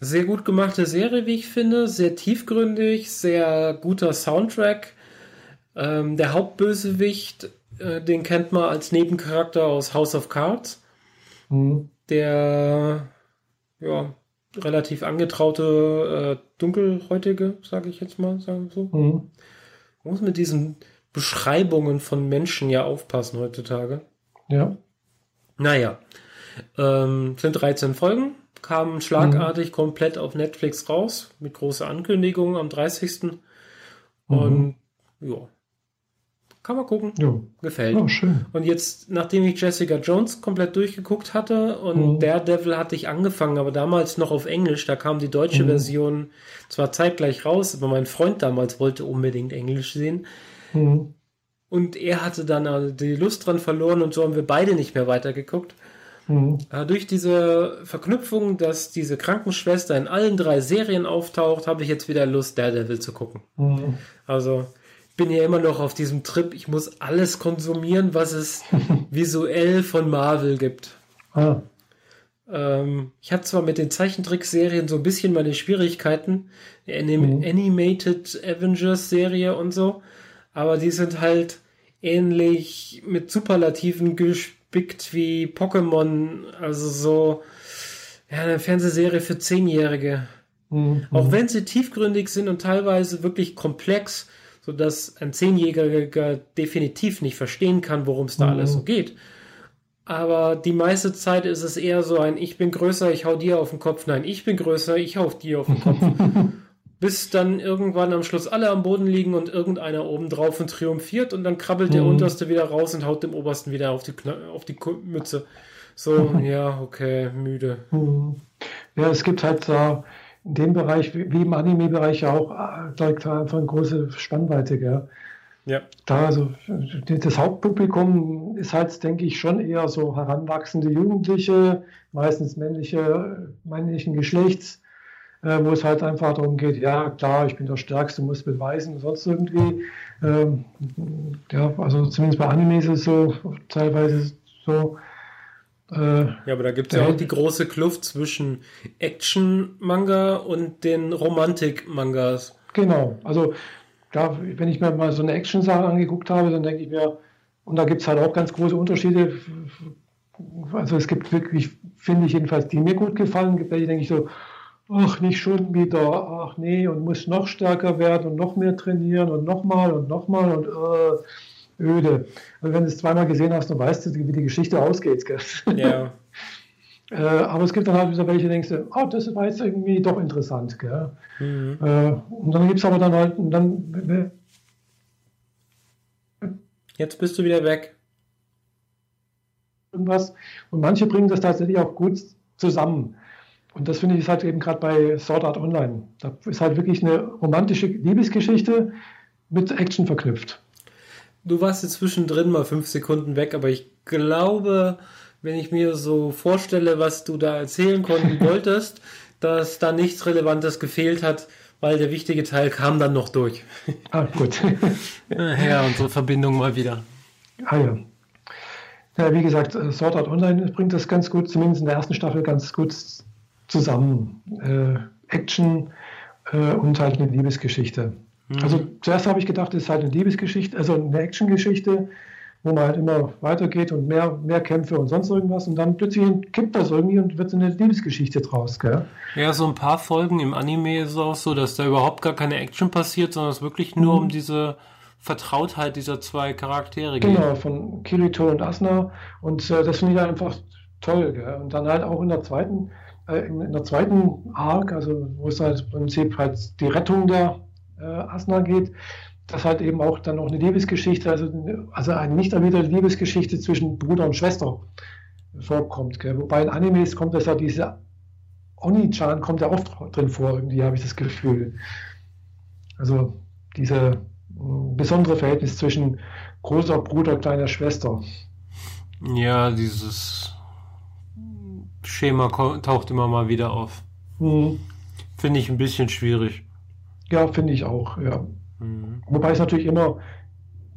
Sehr gut gemachte Serie, wie ich finde. Sehr tiefgründig, sehr guter Soundtrack. Der Hauptbösewicht, den kennt man als Nebencharakter aus House of Cards, der ja relativ angetraute Dunkelhäutige, sage ich jetzt mal, sagen wir so. Man muss mit diesen Beschreibungen von Menschen ja aufpassen heutzutage. Ja. Naja, sind 13 Folgen, kamen schlagartig komplett auf Netflix raus, mit großer Ankündigung am 30. Und ja, kann man gucken. Ja. Gefällt. Oh, schön. Und jetzt, nachdem ich Jessica Jones komplett durchgeguckt hatte und Daredevil hatte ich angefangen, aber damals noch auf Englisch, da kam die deutsche Version zwar zeitgleich raus, aber mein Freund damals wollte unbedingt Englisch sehen. Mhm. Und er hatte dann die Lust dran verloren und so haben wir beide nicht mehr weitergeguckt. Mhm. Durch diese Verknüpfung, dass diese Krankenschwester in allen drei Serien auftaucht, habe ich jetzt wieder Lust, Daredevil zu gucken. Mhm. Also bin ja immer noch auf diesem Trip, ich muss alles konsumieren, was es visuell von Marvel gibt. Ah. Ich habe zwar mit den Zeichentrickserien so ein bisschen meine Schwierigkeiten, Animated Avengers-Serie und so, aber die sind halt ähnlich mit Superlativen gespickt wie Pokémon, also so ja, eine Fernsehserie für 10-Jährige. Mhm. Auch wenn sie tiefgründig sind und teilweise wirklich komplex, sodass ein 10-Jähriger definitiv nicht verstehen kann, worum es da alles so geht. Aber die meiste Zeit ist es eher so ein, ich bin größer, ich hau dir auf den Kopf. Nein, ich bin größer, ich hau dir auf den Kopf. Bis dann irgendwann am Schluss alle am Boden liegen und irgendeiner oben drauf und triumphiert und dann krabbelt der Unterste wieder raus und haut dem Obersten wieder auf die Mütze. So, ja, okay, müde. Ja, es gibt halt so in dem Bereich, wie im Anime-Bereich auch, direkt einfach eine große Spannweite, gell? Ja. Da, also, das Hauptpublikum ist halt, denke ich, schon eher so heranwachsende Jugendliche, meistens männlichen Geschlechts, wo es halt einfach darum geht, ja klar, ich bin der Stärkste, muss beweisen, sonst irgendwie. Ja, also zumindest bei Animes ist es so, teilweise so. Ja, aber da gibt es ja auch die große Kluft zwischen Action-Manga und den Romantik-Mangas. Genau, also da, wenn ich mir mal so eine Action-Sache angeguckt habe, dann denke ich mir, und da gibt es halt auch ganz große Unterschiede. Also es gibt wirklich, finde ich jedenfalls, die mir gut gefallen. Gibt welche, denke ich so, ach, nicht schon wieder, ach nee, und muss noch stärker werden und noch mehr trainieren und nochmal und öde. Also wenn du es zweimal gesehen hast, dann weißt du, wie die Geschichte ausgeht. Gell? Ja. Aber es gibt dann halt wieder welche, denkst du, oh, das war jetzt irgendwie doch interessant. Gell? Mhm. Und dann gibt es aber dann halt... Und dann jetzt bist du wieder weg. Irgendwas. Und manche bringen das tatsächlich auch gut zusammen. Und das finde ich ist halt eben gerade bei Sword Art Online. Da ist halt wirklich eine romantische Liebesgeschichte mit Action verknüpft. Du warst jetzt zwischendrin mal 5 Sekunden weg, aber ich glaube... Wenn ich mir so vorstelle, was du da erzählen wolltest, dass da nichts Relevantes gefehlt hat, weil der wichtige Teil kam dann noch durch. Ah, gut. Ja, unsere Verbindung mal wieder. Ah ja. Ja, wie gesagt, Sword Art Online bringt das ganz gut, zumindest in der ersten Staffel, ganz gut zusammen. Action und halt eine Liebesgeschichte. Mhm. Also zuerst habe ich gedacht, es ist halt eine Liebesgeschichte, also eine Actiongeschichte, wo man halt immer weitergeht und mehr Kämpfe und sonst irgendwas und dann plötzlich kippt das irgendwie und wird so eine Liebesgeschichte draus, gell? Ja, so ein paar Folgen im Anime ist es auch so, dass da überhaupt gar keine Action passiert, sondern es wirklich nur um diese Vertrautheit dieser zwei Charaktere geht. Genau, von Kirito und Asuna und das finde ich einfach toll, gell? Und dann halt auch in der zweiten Arc, also wo es halt im Prinzip halt die Rettung der Asuna geht, das halt eben auch dann noch eine Liebesgeschichte, also eine nicht erwiderte Liebesgeschichte zwischen Bruder und Schwester vorkommt. Gell? Wobei in Animes kommt das ja diese Oni-chan kommt ja oft drin vor, irgendwie habe ich das Gefühl. Also diese besondere Verhältnis zwischen großer Bruder, kleiner Schwester. Ja, dieses Schema taucht immer mal wieder auf. Mhm. Finde ich ein bisschen schwierig. Ja, finde ich auch, ja. Wobei es natürlich immer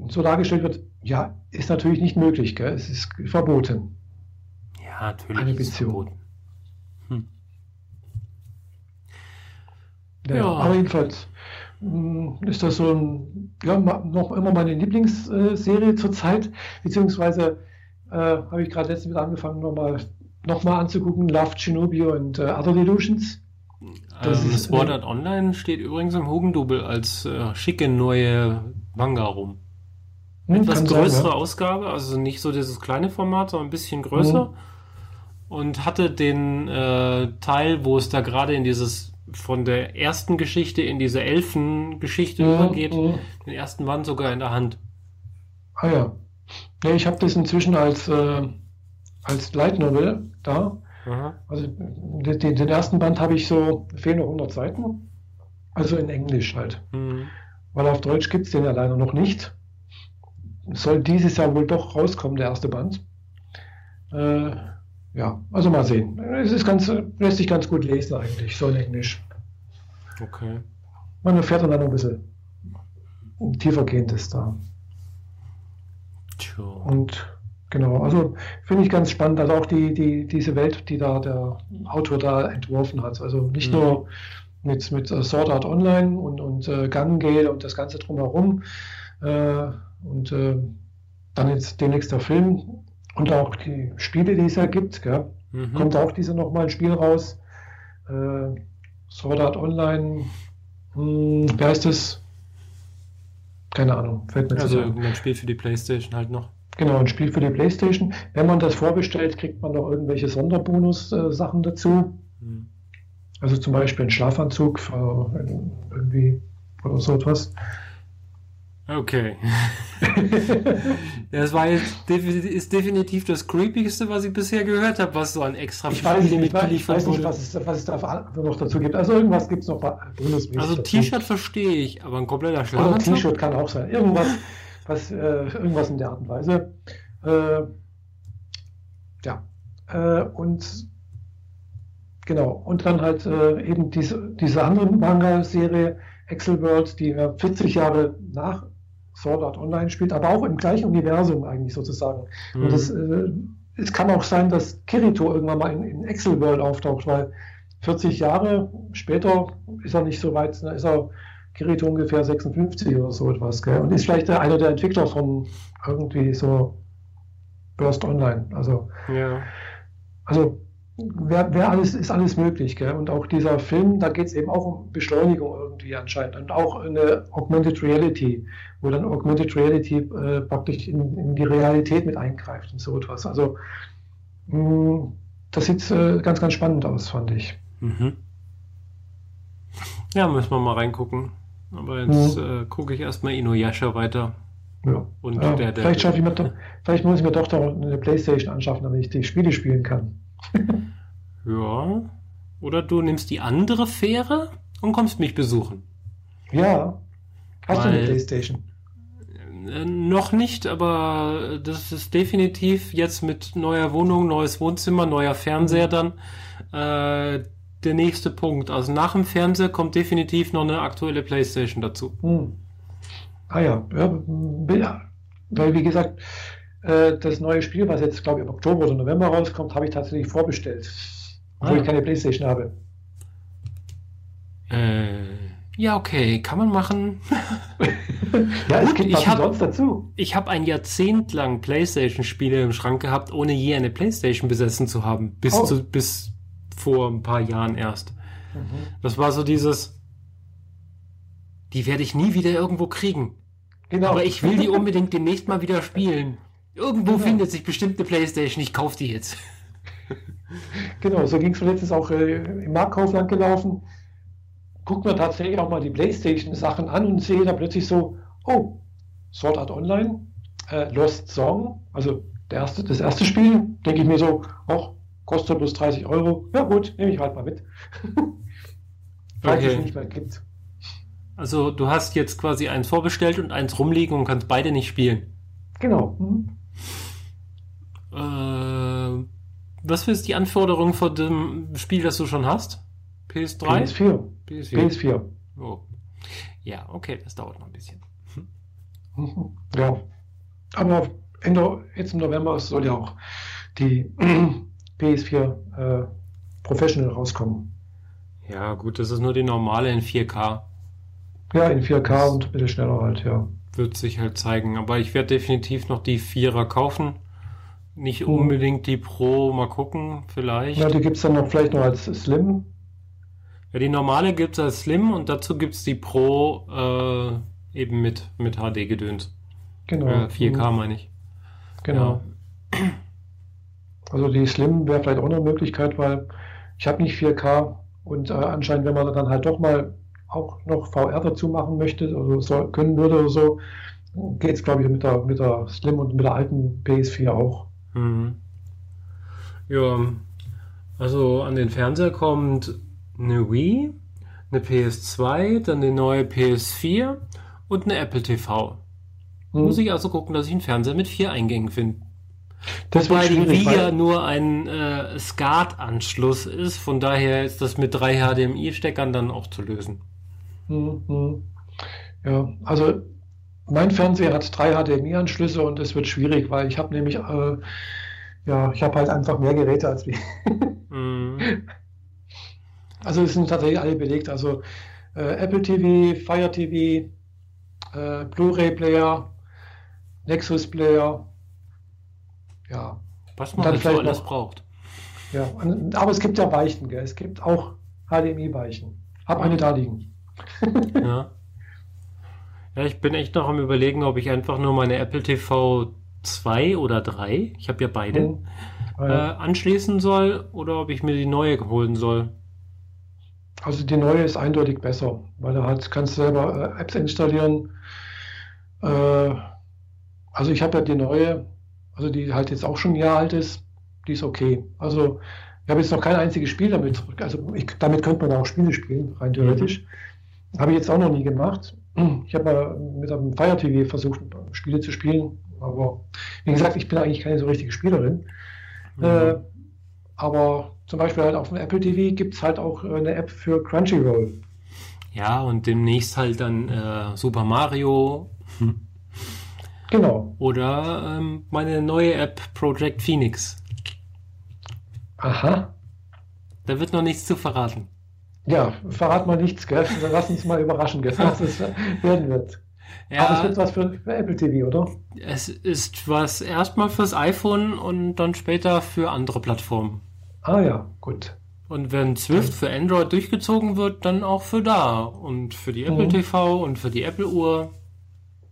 so dargestellt wird, ja, ist natürlich nicht möglich, gell? Es ist verboten. Ja, natürlich eine Beziehung. Ist es verboten. Ja, aber jedenfalls ist das so ein, ja, noch immer meine Lieblingsserie zurzeit, beziehungsweise habe ich gerade letztens wieder angefangen, nochmal anzugucken, Love, Shinobi und Other Delusions. Das Sword Art Online steht übrigens im Hugendubel als schicke neue Manga rum. Etwas größere Ausgabe, also nicht so dieses kleine Format, sondern ein bisschen größer. Und hatte den Teil, wo es da gerade in dieses von der ersten Geschichte in diese Elfengeschichte übergeht, den ersten Mann sogar in der Hand. Ah ja. Nee, ich habe das inzwischen als Light Novel da. Also den ersten Band habe ich so, fehlen noch 100 Seiten, also in Englisch halt, weil auf Deutsch gibt es den ja leider noch nicht. soll dieses Jahr wohl doch rauskommen, der erste Band. Ja, also mal sehen. Es ist lässt sich ganz gut lesen eigentlich, so in Englisch. Okay. Man erfährt dann noch ein bisschen tiefergehendes da. Sure. Und genau, also finde ich ganz spannend, also auch diese Welt, die da der Autor da entworfen hat. Also nicht nur mit Sword Art Online und Gun Gale und das Ganze drumherum und dann jetzt demnächst der Film und auch die Spiele, die es ja gibt. Gell? Mhm. Kommt auch nochmal ein Spiel raus. Sword Art Online, wer heißt es? Keine Ahnung, fällt mir also ein Spiel für die PlayStation halt noch. Genau, ein Spiel für die PlayStation. Wenn man das vorbestellt, kriegt man noch irgendwelche Sonderbonus-Sachen dazu. Mhm. Also zum Beispiel einen Schlafanzug irgendwie oder so etwas. Okay. Das war jetzt ist definitiv das Creepigste, was ich bisher gehört habe, was so an extra Ich weiß nicht, was es da noch dazu gibt. Also irgendwas gibt es noch. Also T-Shirt verstehe ich, aber ein kompletter Schlafanzug? Also T-Shirt kann auch sein. Irgendwas in der Art und Weise. Und genau. Und dann halt eben diese andere Manga-Serie, Excel World, die 40 Jahre nach Sword Art Online spielt, aber auch im gleichen Universum eigentlich sozusagen. Mhm. Und es kann auch sein, dass Kirito irgendwann mal in Excel World auftaucht, weil 40 Jahre später ist er nicht so weit, da ist er Kirito ungefähr 56 oder so etwas, gell? Und ist vielleicht einer der Entwickler von irgendwie so Burst Online. Also, ja. Also ist alles möglich, gell? Und auch dieser Film, da geht es eben auch um Beschleunigung irgendwie anscheinend und auch eine Augmented Reality, wo dann Augmented Reality praktisch in die Realität mit eingreift und so etwas. Also das sieht ganz, ganz spannend aus, fand ich. Mhm. Ja, müssen wir mal reingucken. Aber jetzt gucke ich erstmal Inuyasha weiter. Ja. Und vielleicht muss ich mir doch da eine PlayStation anschaffen, damit ich die Spiele spielen kann. Ja. Oder du nimmst die andere Fähre und kommst mich besuchen. Ja. Hast du eine PlayStation? Noch nicht, aber das ist definitiv jetzt mit neuer Wohnung, neues Wohnzimmer, neuer Fernseher dann der nächste Punkt. Also nach dem Fernseher kommt definitiv noch eine aktuelle PlayStation dazu. Hm. Ah ja. Weil wie gesagt, das neue Spiel, was jetzt glaube ich im Oktober oder November rauskommt, habe ich tatsächlich vorbestellt, obwohl ich keine PlayStation habe. Ja, okay, kann man machen. Ja, es gibt was sonst dazu. Ich habe ein Jahrzehnt lang PlayStation-Spiele im Schrank gehabt, ohne je eine PlayStation besessen zu haben, bis vor ein paar Jahren erst. Mhm. Das war so dieses, die werde ich nie wieder irgendwo kriegen. Genau. Aber ich will die unbedingt demnächst mal wieder spielen. Irgendwo findet sich bestimmt eine PlayStation, ich kaufe die jetzt. Genau, so ging es letztens auch im Marktkaufland gelaufen. Guckt man tatsächlich auch mal die PlayStation-Sachen an und sehe da plötzlich so, oh, Sword Art Online, Lost Song, also das erste Spiel, denke ich mir so, auch kostet bloß 30 Euro. Ja gut, nehme ich halt mal mit. Falls es nicht mehr gibt. Also du hast jetzt quasi eins vorbestellt und eins rumliegen und kannst beide nicht spielen. Genau. Was ist die Anforderung von dem Spiel, das du schon hast? PS3? PS4. Oh. Ja, okay, das dauert noch ein bisschen. Ja. Aber jetzt im November soll ja auch die PS4 Professional rauskommen. Ja, gut, das ist nur die normale in 4K. Ja, in 4K das und ein bisschen schneller halt, ja. Wird sich halt zeigen, aber ich werde definitiv noch die Vierer kaufen. Nicht unbedingt die Pro, mal gucken, vielleicht. Ja, die gibt es dann noch vielleicht noch als Slim. Ja, die normale gibt es als Slim und dazu gibt es die Pro eben mit HD-Gedöns. Genau. 4K meine ich. Genau. Ja. Also die Slim wäre vielleicht auch eine Möglichkeit, weil ich habe nicht 4K und anscheinend, wenn man dann halt doch mal auch noch VR dazu machen möchte oder so, können würde oder so, geht es glaube ich mit der Slim und mit der alten PS4 auch. Mhm. Ja, also an den Fernseher kommt eine Wii, eine PS2, dann eine neue PS4 und eine Apple TV. Muss ich also gucken, dass ich einen Fernseher mit 4 Eingängen finde. Das war schwierig, weil die Via nur ein SCART-Anschluss ist, von daher ist das mit 3 HDMI-Steckern dann auch zu lösen. Mhm. Ja, also mein Fernseher hat 3 HDMI-Anschlüsse und es wird schwierig, weil ich habe nämlich, ich habe halt einfach mehr Geräte als wir. Mhm. Also es sind tatsächlich alle belegt, also Apple TV, Fire TV, Blu-ray-Player, Nexus-Player, ja. Was man vielleicht alles braucht. Ja, aber es gibt ja Weichen, gell? Es gibt auch HDMI-Weichen. Hab eine da liegen. Ja. Ja, ich bin echt noch am Überlegen, ob ich einfach nur meine Apple TV 2 oder 3, ich habe ja beide, anschließen soll oder ob ich mir die neue holen soll. Also die neue ist eindeutig besser, weil da kannst du selber Apps installieren. Also ich habe ja die neue, also die halt jetzt auch schon ein Jahr alt ist, die ist okay. Also ich habe jetzt noch kein einziges Spiel damit, also damit könnte man auch Spiele spielen, rein theoretisch. Habe ich jetzt auch noch nie gemacht. Ich habe mal mit einem Fire TV versucht, Spiele zu spielen, aber wie gesagt, ich bin eigentlich keine so richtige Spielerin. Aber zum Beispiel halt auf dem Apple TV gibt es halt auch eine App für Crunchyroll. Ja, und demnächst halt dann Super Mario. Genau. Oder meine neue App Project Phoenix. Aha. Da wird noch nichts zu verraten. Ja, verrat mal nichts, gell? Lass uns mal überraschen, gell? Was es werden wird. Ja, aber es wird was für Apple TV, oder? Es ist was erstmal fürs iPhone und dann später für andere Plattformen. Ah ja, gut. Und wenn Swift für Android durchgezogen wird, dann auch für da und für die Apple TV und für die Apple Uhr.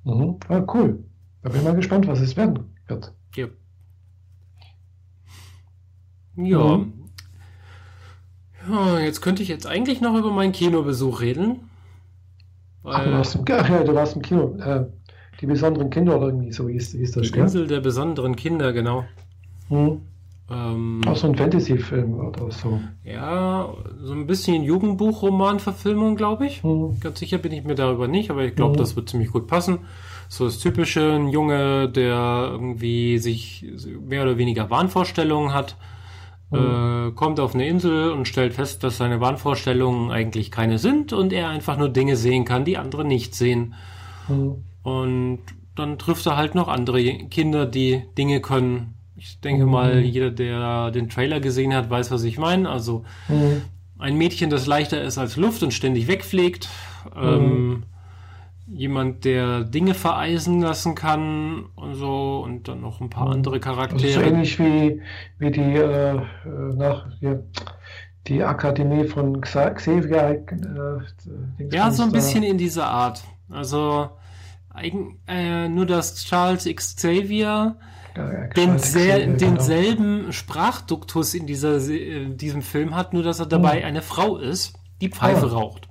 Mhm. Ah, cool. Da bin ich mal gespannt, was es werden wird. Ja. Ja. Ja, jetzt könnte ich eigentlich noch über meinen Kinobesuch reden. Ach, du warst im Kino. Die besonderen Kinder oder irgendwie, so hieß das. Die Insel der besonderen Kinder, genau. Mhm. Auch so ein Fantasy-Film oder so. Ja, so ein bisschen Jugendbuch-Roman-Verfilmung, glaube ich. Mhm. Ganz sicher bin ich mir darüber nicht, aber ich glaube, das wird ziemlich gut passen. So das typische, ein Junge, der irgendwie sich mehr oder weniger Wahnvorstellungen hat, kommt auf eine Insel und stellt fest, dass seine Wahnvorstellungen eigentlich keine sind und er einfach nur Dinge sehen kann, die andere nicht sehen. Mhm. Und dann trifft er halt noch andere Kinder, die Dinge können. Ich denke mal, jeder, der den Trailer gesehen hat, weiß, was ich meine. Also ein Mädchen, das leichter ist als Luft und ständig wegfliegt. Jemand, der Dinge vereisen lassen kann und so. Und dann noch ein paar andere Charaktere. Also so ähnlich wie die, die Akademie von Xavier. Ja, so ein bisschen in dieser Art. Also nur, dass Charles Xavier denselben Sprachduktus in diesem Film hat, nur dass er dabei eine Frau ist, die Pfeife raucht. Mhm.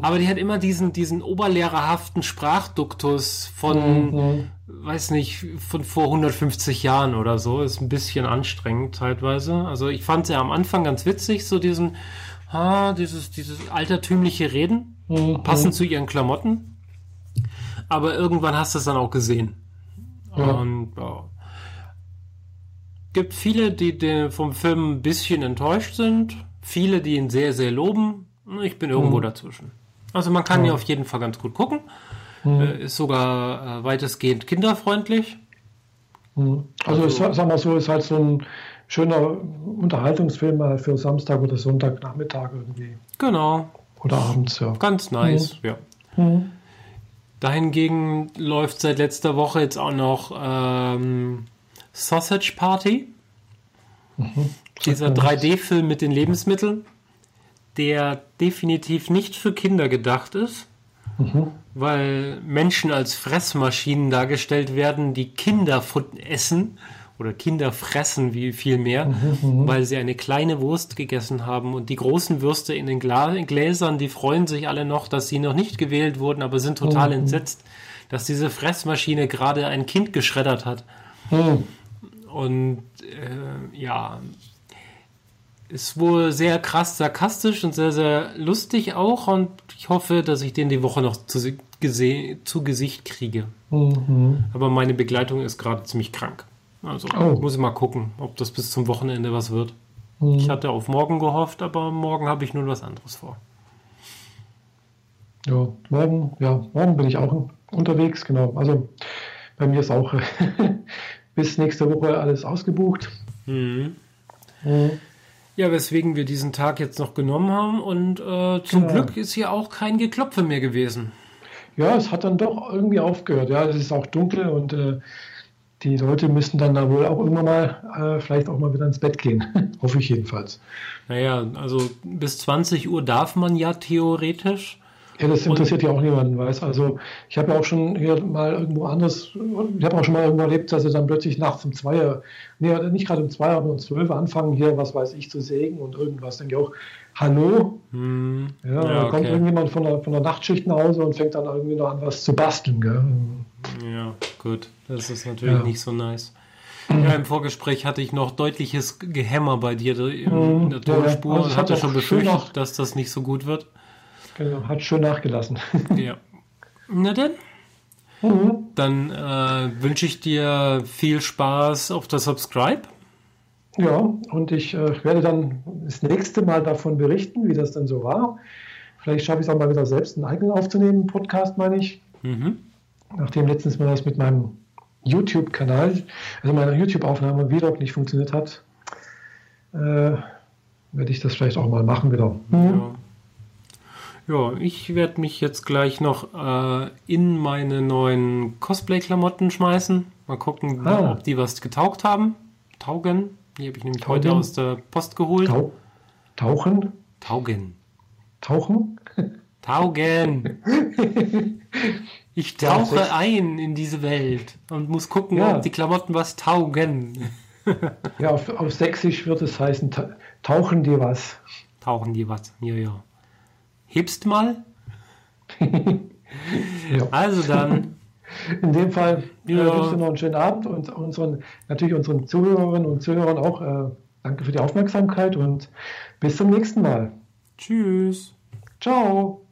Aber die hat immer diesen oberlehrerhaften Sprachduktus von, weiß nicht, von vor 150 Jahren oder so. Ist ein bisschen anstrengend teilweise. Also ich fand es ja am Anfang ganz witzig, so dieses altertümliche Reden, passend zu ihren Klamotten. Aber irgendwann hast du es dann auch gesehen. Ja. Und gibt viele, die vom Film ein bisschen enttäuscht sind, viele, die ihn sehr, sehr loben. Ich bin irgendwo dazwischen. Also man kann ihn auf jeden Fall ganz gut gucken. Ist sogar weitestgehend kinderfreundlich. Also sag mal so, ist halt so ein schöner Unterhaltungsfilm halt für Samstag oder Sonntagnachmittag irgendwie. Genau. Oder abends, ja. Ganz nice, ja. Dahingegen läuft seit letzter Woche jetzt auch noch Sausage Party. Dieser 3D-Film mit den Lebensmitteln, der definitiv nicht für Kinder gedacht ist, weil Menschen als Fressmaschinen dargestellt werden, die Kinder essen oder Kinder fressen, wie viel mehr, weil sie eine kleine Wurst gegessen haben und die großen Würste in den Gläsern, die freuen sich alle noch, dass sie noch nicht gewählt wurden, aber sind total entsetzt, dass diese Fressmaschine gerade ein Kind geschreddert hat. Und ja, Ist wohl sehr krass sarkastisch und sehr, sehr lustig auch. Und ich hoffe, dass ich den die Woche noch zu Gesicht kriege. Mhm. Aber meine Begleitung ist gerade ziemlich krank. Also muss ich mal gucken, ob das bis zum Wochenende was wird. Mhm. Ich hatte auf morgen gehofft, aber morgen habe ich nun was anderes vor. Ja, morgen bin ich auch unterwegs, genau. Also bei mir ist auch bis nächste Woche alles ausgebucht. Mhm. Mhm. Ja, weswegen wir diesen Tag jetzt noch genommen haben und zum Glück ist hier auch kein Geklopfe mehr gewesen. Ja, es hat dann doch irgendwie aufgehört. Ja, es ist auch dunkel und die Leute müssen dann da wohl auch irgendwann mal vielleicht auch mal wieder ins Bett gehen. Hoffe ich jedenfalls. Naja, also bis 20 Uhr darf man ja theoretisch. Ja, das interessiert ja auch niemanden, weiß. Also ich habe ja auch schon hier mal irgendwo erlebt, dass sie dann plötzlich nachts um 2 Uhr, nee, nicht gerade um 2 Uhr, aber um 12 Uhr anfangen, hier, was weiß ich, zu sägen und irgendwas. Denke ich auch, hallo? Hm. Ja, da kommt irgendjemand von der Nachtschicht nach Hause und fängt dann irgendwie noch an, was zu basteln, gell? Ja, gut. Das ist natürlich nicht so nice. Ja, im Vorgespräch hatte ich noch deutliches Gehämmer bei dir in der Tonspur. Also ich hatte schon befürchtet, dass das nicht so gut wird. Genau, hat schön nachgelassen. Ja. Na denn? Mhm. Dann wünsche ich dir viel Spaß auf der Subscribe. Ja, und ich werde dann das nächste Mal davon berichten, wie das dann so war. Vielleicht schaffe ich es auch mal wieder selbst, einen eigenen aufzunehmen, Podcast meine ich. Mhm. Nachdem letztens mal das mit meinem YouTube-Kanal, also meiner YouTube-Aufnahme, Vlog nicht funktioniert hat, werde ich das vielleicht auch mal machen wieder. Mhm. Ja. Ja, ich werde mich jetzt gleich noch in meine neuen Cosplay-Klamotten schmeißen. Mal gucken, ob die was getaugt haben. Taugen. Die habe ich nämlich heute aus der Post geholt. Tauchen? Taugen. Tauchen? Taugen. Ich tauche ein in diese Welt und muss gucken, ob die Klamotten was taugen. Ja, auf Sächsisch wird es heißen, tauchen die was. Tauchen die was, ja. Hebst mal. Also dann. In dem Fall wünsche ich dir noch einen schönen Abend und unseren Zuhörerinnen und Zuhörern auch danke für die Aufmerksamkeit und bis zum nächsten Mal. Tschüss. Ciao.